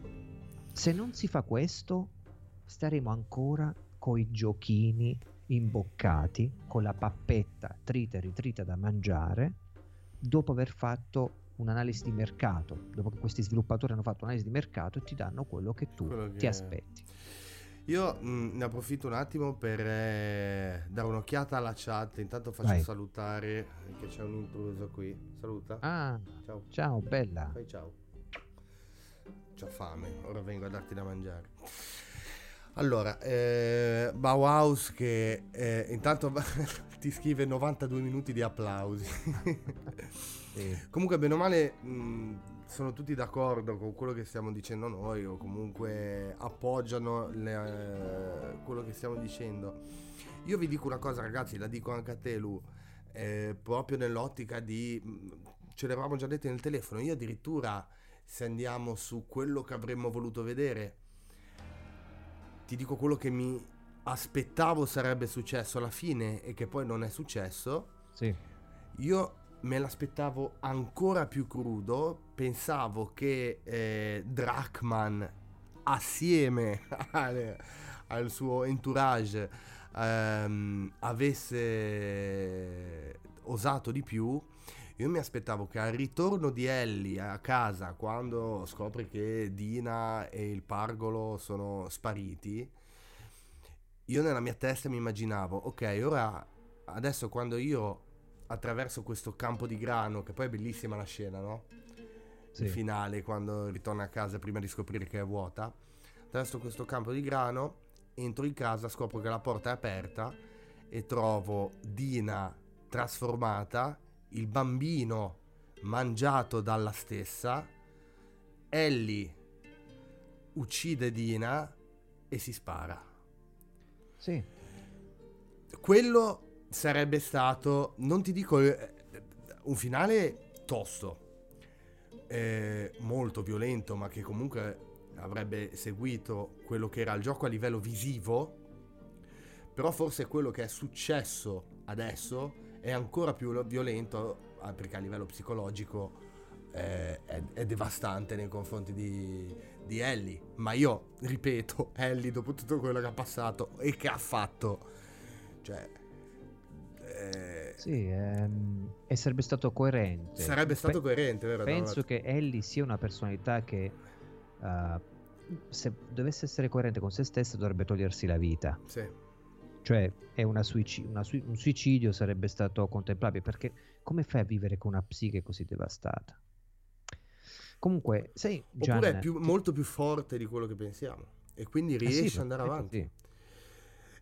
Se non si fa questo, staremo ancora coi giochini imboccati, con la pappetta trita e ritrita da mangiare, dopo aver fatto un'analisi di mercato, dopo che questi sviluppatori hanno fatto un'analisi di mercato e ti danno quello che tu quello che ti aspetti. Io mh, ne approfitto un attimo per eh, dare un'occhiata alla chat. Intanto faccio Vai. salutare, che c'è un intruso qui. Saluta. Ah, ciao. Ciao, bella. Fai ciao. C'ho fame, ora vengo a darti da mangiare. Allora, eh, Bauhaus che eh, intanto ti scrive novantadue minuti di applausi. Sì. Comunque bene o male mh, sono tutti d'accordo con quello che stiamo dicendo noi, o comunque appoggiano le, eh, quello che stiamo dicendo. Io vi dico una cosa, ragazzi, la dico anche a te, Lu, eh, proprio nell'ottica di mh, ce l'avevamo già detto nel telefono. Io addirittura, se andiamo su quello che avremmo voluto vedere, ti dico quello che mi aspettavo sarebbe successo alla fine e che poi non è successo. Sì. Io me l'aspettavo ancora più crudo. Pensavo che eh, Druckmann, assieme al, al suo entourage, ehm, avesse osato di più. Io mi aspettavo che al ritorno di Ellie a casa, quando scopre che Dina e il pargolo sono spariti, io nella mia testa mi immaginavo, ok, ora adesso quando io attraverso questo campo di grano, che poi è bellissima la scena, no? Sì. Il finale, quando ritorna a casa prima di scoprire che è vuota, attraverso questo campo di grano entro in casa, scopro che la porta è aperta e trovo Dina trasformata, il bambino mangiato dalla stessa, Ellie uccide Dina e si spara. Sì. Quello sarebbe stato, non ti dico eh, un finale tosto, eh, molto violento, ma che comunque avrebbe seguito quello che era il gioco a livello visivo. Però forse quello che è successo adesso è ancora più violento, perché a livello psicologico eh, è, è devastante nei confronti di, di Ellie. Ma io ripeto, Ellie, dopo tutto quello che ha passato e che ha fatto, cioè eh, sì, ehm, e sarebbe stato coerente, sarebbe stato Pe- coerente vero? Penso no, che Ellie sia una personalità che uh, se dovesse essere coerente con se stessa dovrebbe togliersi la vita. Sì. Cioè è una suicid- una sui- un suicidio sarebbe stato contemplabile, perché come fai a vivere con una psiche così devastata? Comunque sei Gian, oppure è più, ti... molto più forte di quello che pensiamo e quindi riesce eh sì, ad andare avanti. Sì.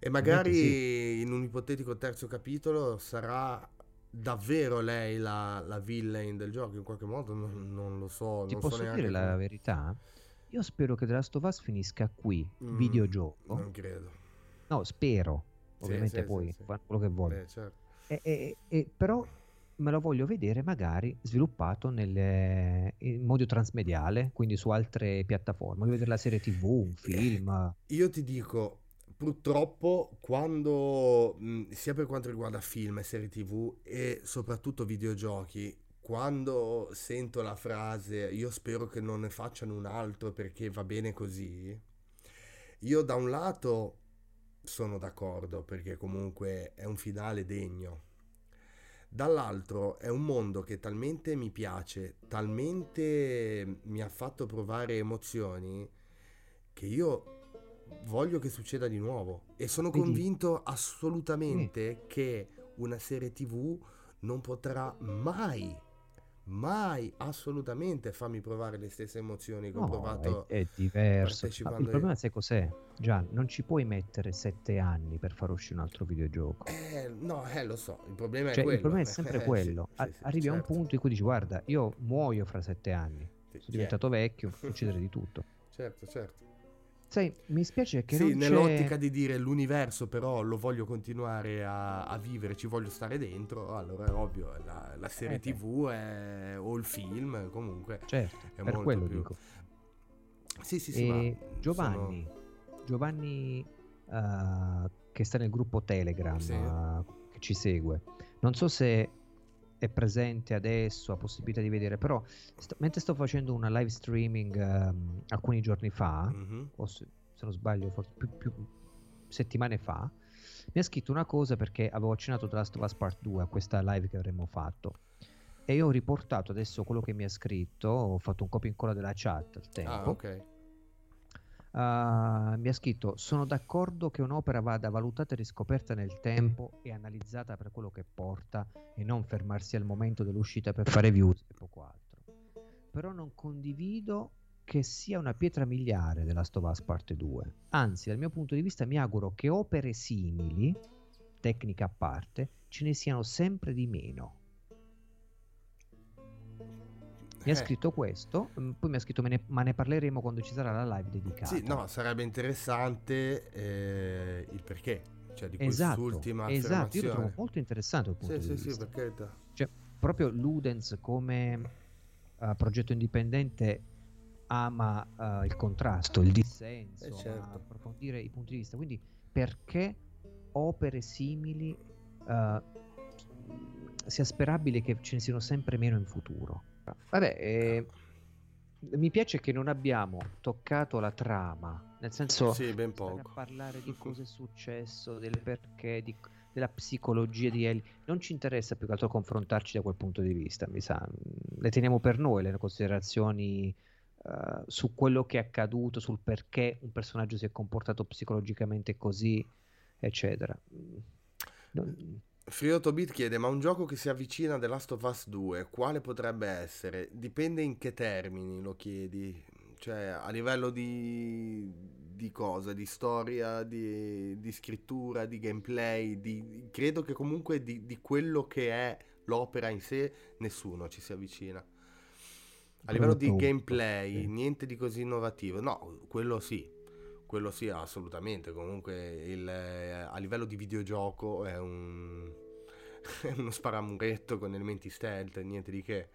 E magari sì, in un ipotetico terzo capitolo sarà davvero lei la, la villain del gioco in qualche modo, non, non lo so. Ti non posso so neanche dire la come... verità? Io spero che The Last of Us finisca qui, mm, videogioco. Non credo. No, spero. Ovviamente sì, sì, poi sì, sì. Quello che vuole. Beh, certo. e, e, e, però me lo voglio vedere magari sviluppato nelle, in modo transmediale, quindi su altre piattaforme. Voglio vedere la serie tivù, un film. Io ti dico, purtroppo quando, mh, sia per quanto riguarda film e serie tivù e soprattutto videogiochi, quando sento la frase "io spero che non ne facciano un altro perché va bene così", io da un lato sono d'accordo perché comunque è un finale degno, dall'altro è un mondo che talmente mi piace, talmente mi ha fatto provare emozioni che io voglio che succeda di nuovo, e sono convinto assolutamente che una serie tivù non potrà mai mai assolutamente farmi provare le stesse emozioni che no, ho provato. È, è diverso. Il problema è sai cos'è? Già, non ci puoi mettere sette anni per far uscire un altro videogioco. Eh, no, eh, lo so. Il problema, cioè, è quello. Il problema è sempre quello. Sì, sì, sì, arrivi certo. a un punto in cui dici: guarda, io muoio fra sette anni, sì, sono diventato certo. vecchio, succedere di tutto. Certo, certo. Sai, mi spiace che sì, non nell'ottica c'è... di dire l'universo però lo voglio continuare a, a vivere, ci voglio stare dentro, allora è ovvio la, la serie eh, tivù è, o il film comunque certo, è per molto quello più... dico. Sì, sì, sì, e ma Giovanni sono... Giovanni uh, che sta nel gruppo Telegram, sì. uh, che ci segue, non so se è presente adesso, ha possibilità di vedere, però sto, mentre sto facendo una live streaming um, alcuni giorni fa, mm-hmm. o se, se non sbaglio forse più, più settimane fa, mi ha scritto una cosa perché avevo accennato The Last of Us Part due a questa live che avremmo fatto, e io ho riportato adesso quello che mi ha scritto, ho fatto un copia e incolla della chat al tempo. Ah, ok. Uh, mi ha scritto: sono d'accordo che un'opera vada valutata e riscoperta nel tempo e analizzata per quello che porta e non fermarsi al momento dell'uscita per fare views e poco altro, però non condivido che sia una pietra miliare della Last of Us Parte due, anzi dal mio punto di vista mi auguro che opere simili, tecnica a parte, ce ne siano sempre di meno. Mi ha scritto questo, poi mi ha scritto: me ne, ma ne parleremo quando ci sarà la live dedicata. Sì, no, sarebbe interessante eh, il perché, cioè di esatto, quest'ultima esatto, affermazione. Esatto, io lo trovo molto interessante il punto sì, di sì, vista. Sì, sì, sì, cioè, proprio Ludens come uh, progetto indipendente ama uh, il contrasto, il dissenso, eh certo. approfondire i punti di vista. Quindi perché opere simili uh, sia sperabile che ce ne siano sempre meno in futuro? Vabbè, eh, mi piace che non abbiamo toccato la trama, nel senso sì, ben poco. A parlare di cosa è successo, del perché, di, della psicologia di Ellie, non ci interessa più che altro confrontarci da quel punto di vista, mi sa. Le teniamo per noi le considerazioni uh, su quello che è accaduto, sul perché un personaggio si è comportato psicologicamente così, eccetera. Non... Friotobit chiede: ma un gioco che si avvicina a The Last of Us due quale potrebbe essere? Dipende in che termini lo chiedi, cioè a livello di, di cosa, di storia, di, di scrittura, di gameplay, di, credo che comunque di, di quello che è l'opera in sé nessuno ci si avvicina. A livello di gameplay niente di così innovativo, no, quello sì. Quello sì, assolutamente. Comunque il, eh, a livello di videogioco è, un, è uno sparamuretto con elementi stealth, niente di che,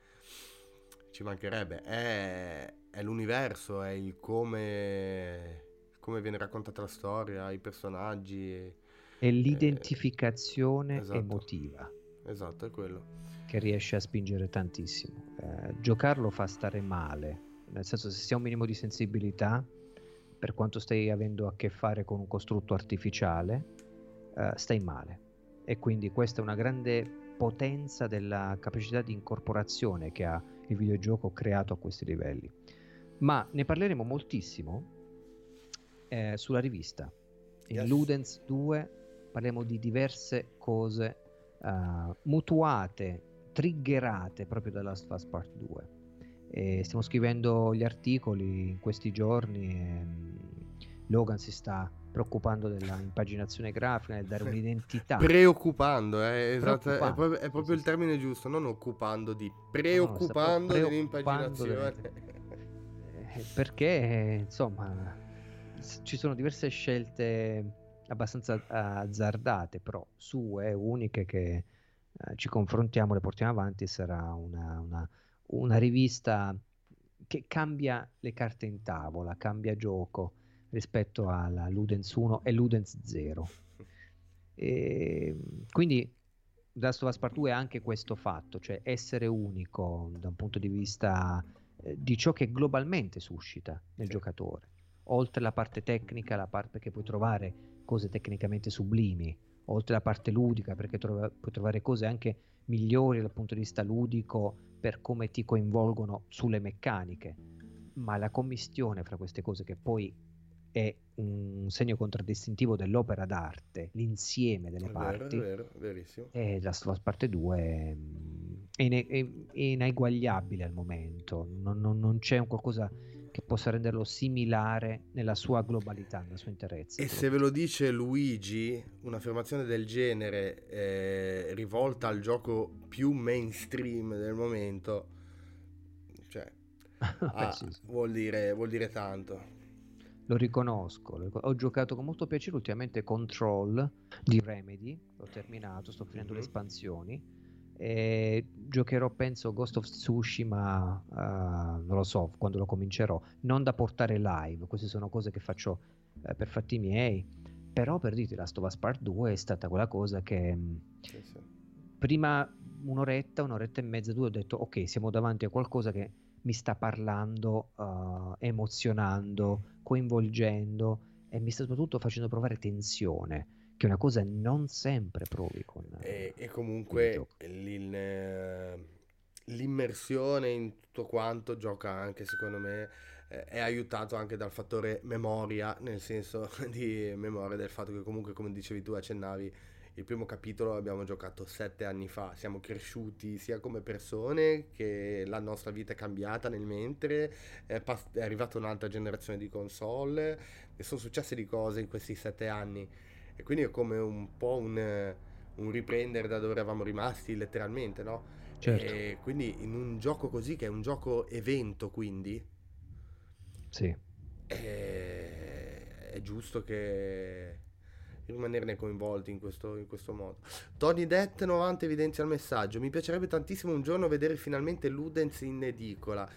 ci mancherebbe. È, è l'universo, è il come, come viene raccontata la storia, i personaggi. È l'identificazione eh, esatto. emotiva. Esatto, è quello. Che riesce a spingere tantissimo. Eh, giocarlo fa stare male, nel senso se si ha un minimo di sensibilità... per quanto stai avendo a che fare con un costrutto artificiale, uh, stai male, e quindi questa è una grande potenza della capacità di incorporazione che ha il videogioco creato a questi livelli. Ma ne parleremo moltissimo eh, sulla rivista in yes. Ludens due, parliamo di diverse cose uh, mutuate, triggerate proprio da Last of Us Part due. E stiamo scrivendo gli articoli in questi giorni e Logan si sta preoccupando della impaginazione grafica, del dare un'identità. Preoccupando, eh, esatto, preoccupando. È proprio, è proprio il termine giusto, non occupando di preoccupando no, no, dell'impaginazione delle... perché insomma ci sono diverse scelte abbastanza azzardate però sue, uniche, che eh, ci confrontiamo, le portiamo avanti, sarà una, una, una rivista che cambia le carte in tavola, cambia gioco rispetto alla Ludens uno e Ludens zero. E quindi The Last of Us Part due è anche questo fatto, cioè essere unico da un punto di vista eh, di ciò che globalmente suscita nel sì. giocatore, oltre la parte tecnica, la parte che puoi trovare cose tecnicamente sublimi, oltre la parte ludica, perché trova, puoi trovare cose anche migliori dal punto di vista ludico per come ti coinvolgono sulle meccaniche, ma la commistione fra queste cose, che poi è un segno contraddistintivo dell'opera d'arte, l'insieme delle è parti, vero, è vero, e la sua parte due è, è, è, è ineguagliabile al momento, non, non, non c'è un qualcosa che possa renderlo similare nella sua globalità, nella sua interezza. E se ve lo dice Luigi, un'affermazione del genere eh, rivolta al gioco più mainstream del momento, cioè ah, sì, sì. Vuol dire, vuol dire tanto. Lo riconosco, lo riconosco, ho giocato con molto piacere ultimamente Control di Remedy, l'ho terminato, sto finendo mm-hmm. le espansioni, e giocherò penso Ghost of Tsushima, uh, non lo so, quando lo comincerò, non da portare live, queste sono cose che faccio uh, per fatti miei, però per dirti, Last of Us Part due è stata quella cosa che mh, sì, sì. prima un'oretta, un'oretta e mezza, due ho detto ok, siamo davanti a qualcosa che mi sta parlando, uh, emozionando, coinvolgendo, e mi sta soprattutto facendo provare tensione, che è una cosa non sempre provi con e, e comunque l'immersione in tutto quanto gioca anche, secondo me è aiutato anche dal fattore memoria, nel senso di memoria del fatto che comunque, come dicevi tu, accennavi, il primo capitolo abbiamo giocato sette anni fa, siamo cresciuti sia come persone che la nostra vita è cambiata nel mentre, è, pass- è arrivata un'altra generazione di console e sono successe di cose in questi sette anni, e quindi è come un po' un, un riprendere da dove eravamo rimasti letteralmente, no? Certo. E quindi in un gioco così, che è un gioco evento, quindi sì. è, è giusto che rimanerne coinvolti in questo, in questo modo. Tony Det novanta evidenzia il messaggio: mi piacerebbe tantissimo un giorno vedere finalmente Ludens in edicola.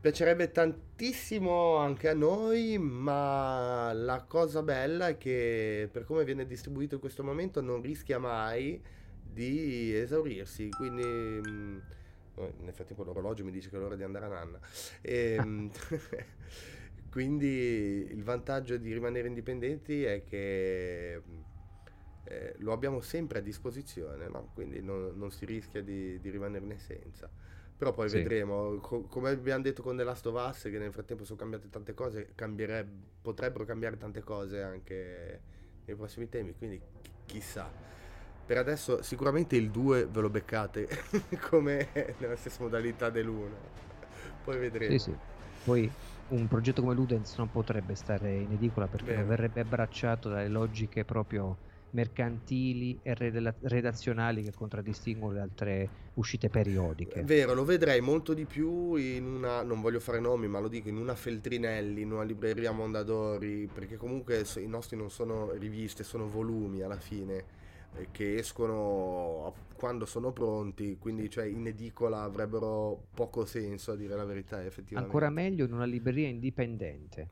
Piacerebbe tantissimo anche a noi, ma la cosa bella è che per come viene distribuito in questo momento non rischia mai di esaurirsi, quindi mh, nel frattempo l'orologio mi dice che è l'ora di andare a nanna e, quindi il vantaggio di rimanere indipendenti è che eh, lo abbiamo sempre a disposizione, no? Quindi non, non si rischia di, di rimanerne senza. Però poi sì. vedremo, co- come abbiamo detto con The Last of Us, che nel frattempo sono cambiate tante cose, potrebbero cambiare tante cose anche nei prossimi temi, quindi ch- chissà. Per adesso sicuramente il due ve lo beccate come nella stessa modalità dell'uno, poi vedremo. Sì, sì. Poi un progetto come Ludens non potrebbe stare in edicola, perché non verrebbe abbracciato dalle logiche proprio mercantili e redala- redazionali che contraddistinguono le altre uscite periodiche. È vero, lo vedrei molto di più in una, non voglio fare nomi ma lo dico, in una Feltrinelli, in una libreria Mondadori, perché comunque i nostri non sono riviste, sono volumi alla fine che escono quando sono pronti, quindi cioè in edicola avrebbero poco senso, a dire la verità, effettivamente. Ancora meglio in una libreria indipendente,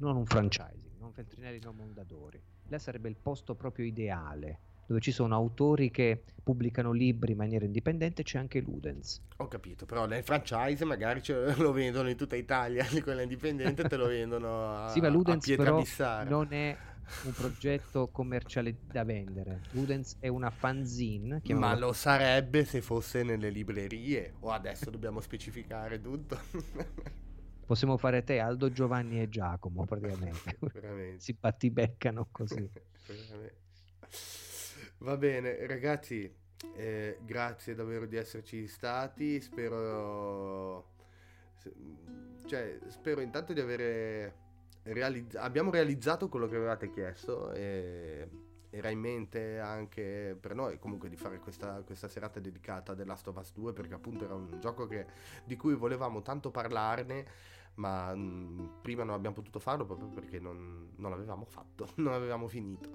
non un franchising, non Feltrinelli, non Mondadori. Là sarebbe il posto proprio ideale, dove ci sono autori che pubblicano libri in maniera indipendente, c'è anche Ludens. Ho capito, però nel franchise magari ce lo vendono in tutta Italia, quella indipendente te lo vendono a, sì, ma Ludens a Pietra però Bissara. Non è un progetto commerciale da vendere. Ludens è una fanzine, ma lo sarebbe se fosse nelle librerie. O adesso dobbiamo specificare tutto. Possiamo fare te, Aldo, Giovanni e Giacomo praticamente. Si battibeccano così. Va bene ragazzi, eh, grazie davvero di esserci stati, spero cioè spero intanto di avere Realizz- abbiamo realizzato quello che avevate chiesto, e era in mente anche per noi comunque di fare questa, questa serata dedicata a The Last of Us due, perché appunto era un gioco che, di cui volevamo tanto parlarne, ma mh, prima non abbiamo potuto farlo proprio perché non, non l'avevamo fatto, non avevamo finito.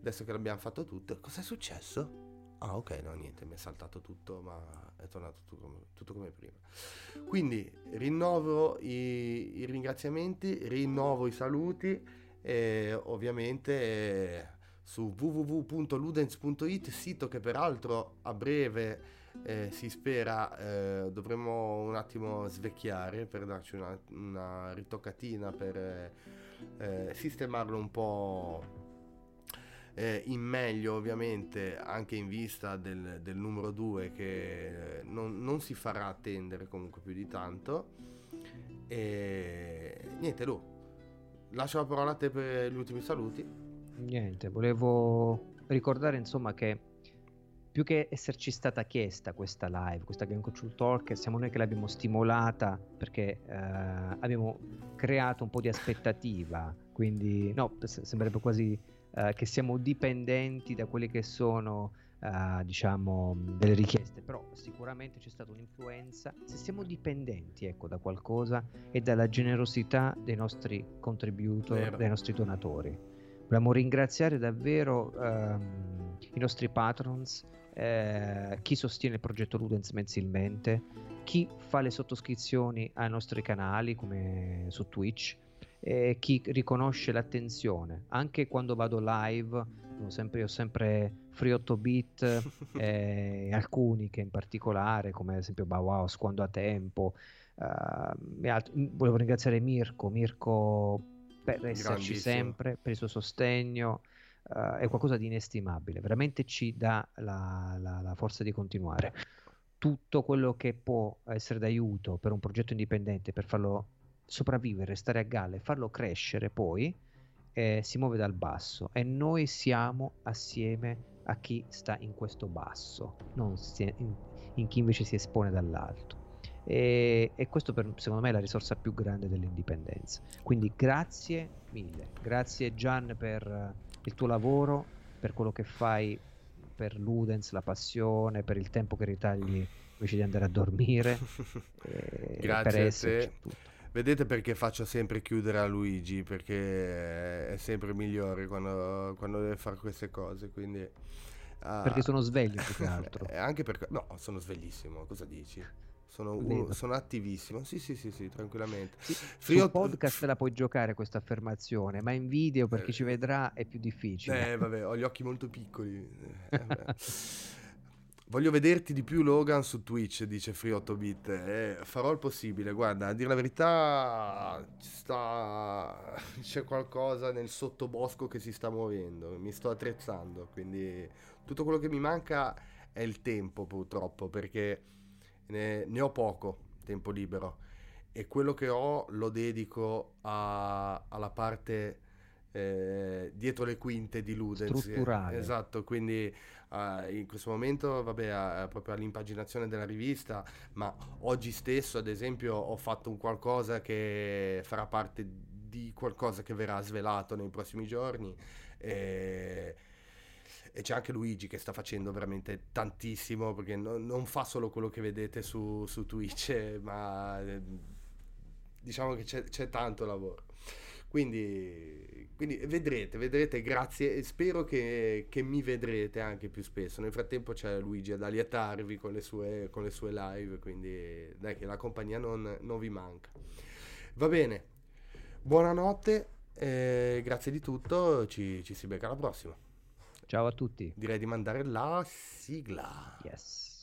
Adesso che l'abbiamo fatto tutto, cosa è successo? Ah, ok, no, niente, mi è saltato tutto, ma è tornato tutto come, tutto come prima. Quindi rinnovo i, i ringraziamenti, rinnovo i saluti e ovviamente eh, su w w w punto ludens punto i t, sito che peraltro a breve eh, si spera eh, dovremo un attimo svecchiare per darci una, una ritoccatina, per eh, sistemarlo un po' Eh, in meglio, ovviamente anche in vista del, del numero due che eh, non, non si farà attendere comunque più di tanto. E niente, Lu, lascio la parola a te per gli ultimi saluti. Niente, volevo ricordare insomma che più che esserci stata chiesta questa live, questa Game Control Talk, siamo noi che l'abbiamo stimolata, perché eh, abbiamo creato un po' di aspettativa, quindi no, sembrerebbe quasi Uh, che siamo dipendenti da quelle che sono uh, diciamo delle richieste, però sicuramente c'è stata un'influenza, se siamo dipendenti ecco da qualcosa e dalla generosità dei nostri contributor, Vero. dei nostri donatori. Vogliamo ringraziare davvero um, i nostri patrons, eh, chi sostiene il progetto Ludens mensilmente, chi fa le sottoscrizioni ai nostri canali come su Twitch, e chi riconosce l'attenzione anche quando vado live. Io sempre, io sempre free otto bit eh, alcuni che in particolare, come ad esempio Bauhaus quando ha tempo, uh, e altro. Volevo ringraziare Mirko Mirko per esserci sempre, per il suo sostegno, uh, è qualcosa di inestimabile, veramente ci dà la, la, la forza di continuare. Tutto quello che può essere d'aiuto per un progetto indipendente, per farlo sopravvivere, stare a galla e farlo crescere poi, eh, si muove dal basso, e noi siamo assieme a chi sta in questo basso, non si, in, in chi invece si espone dall'alto, e, e questo per, secondo me è la risorsa più grande dell'indipendenza. Quindi grazie mille, grazie Gian per il tuo lavoro, per quello che fai per Ludens, la passione, per il tempo che ritagli invece di andare a dormire e, grazie per esserci, a te tutto. Vedete perché faccio sempre chiudere a Luigi, perché è sempre migliore quando, quando deve fare queste cose, quindi uh, perché sono sveglio più che altro. Anche perché no, sono sveglissimo, cosa dici? Sono, uh, sono attivissimo. Sì, sì, sì, sì, tranquillamente. Sì, Free sul podcast f- la puoi giocare questa affermazione, ma in video per eh, chi ci vedrà è più difficile. Eh, vabbè, ho gli occhi molto piccoli. Eh, Voglio vederti di più Logan su Twitch, dice Free otto bit, eh, farò il possibile. Guarda, a dire la verità sta... c'è qualcosa nel sottobosco che si sta muovendo, mi sto attrezzando, quindi tutto quello che mi manca è il tempo purtroppo, perché ne, ne ho poco tempo libero, e quello che ho lo dedico a, alla parte... Eh, dietro le quinte di Ludens, strutturale. Esatto, quindi uh, in questo momento vabbè a, a proprio all'impaginazione della rivista, ma oggi stesso ad esempio ho fatto un qualcosa che farà parte di qualcosa che verrà svelato nei prossimi giorni, e, e c'è anche Luigi che sta facendo veramente tantissimo, perché no, non fa solo quello che vedete su, su Twitch, ma eh, diciamo che c'è, c'è tanto lavoro. Quindi, quindi vedrete, vedrete, grazie, e spero che, che mi vedrete anche più spesso. Nel frattempo c'è Luigi ad alietarvi con le sue, con le sue live, quindi dai che la compagnia non, non vi manca. Va bene, buonanotte, eh, grazie di tutto, ci, ci si becca alla prossima. Ciao a tutti. Direi di mandare la sigla. Yes.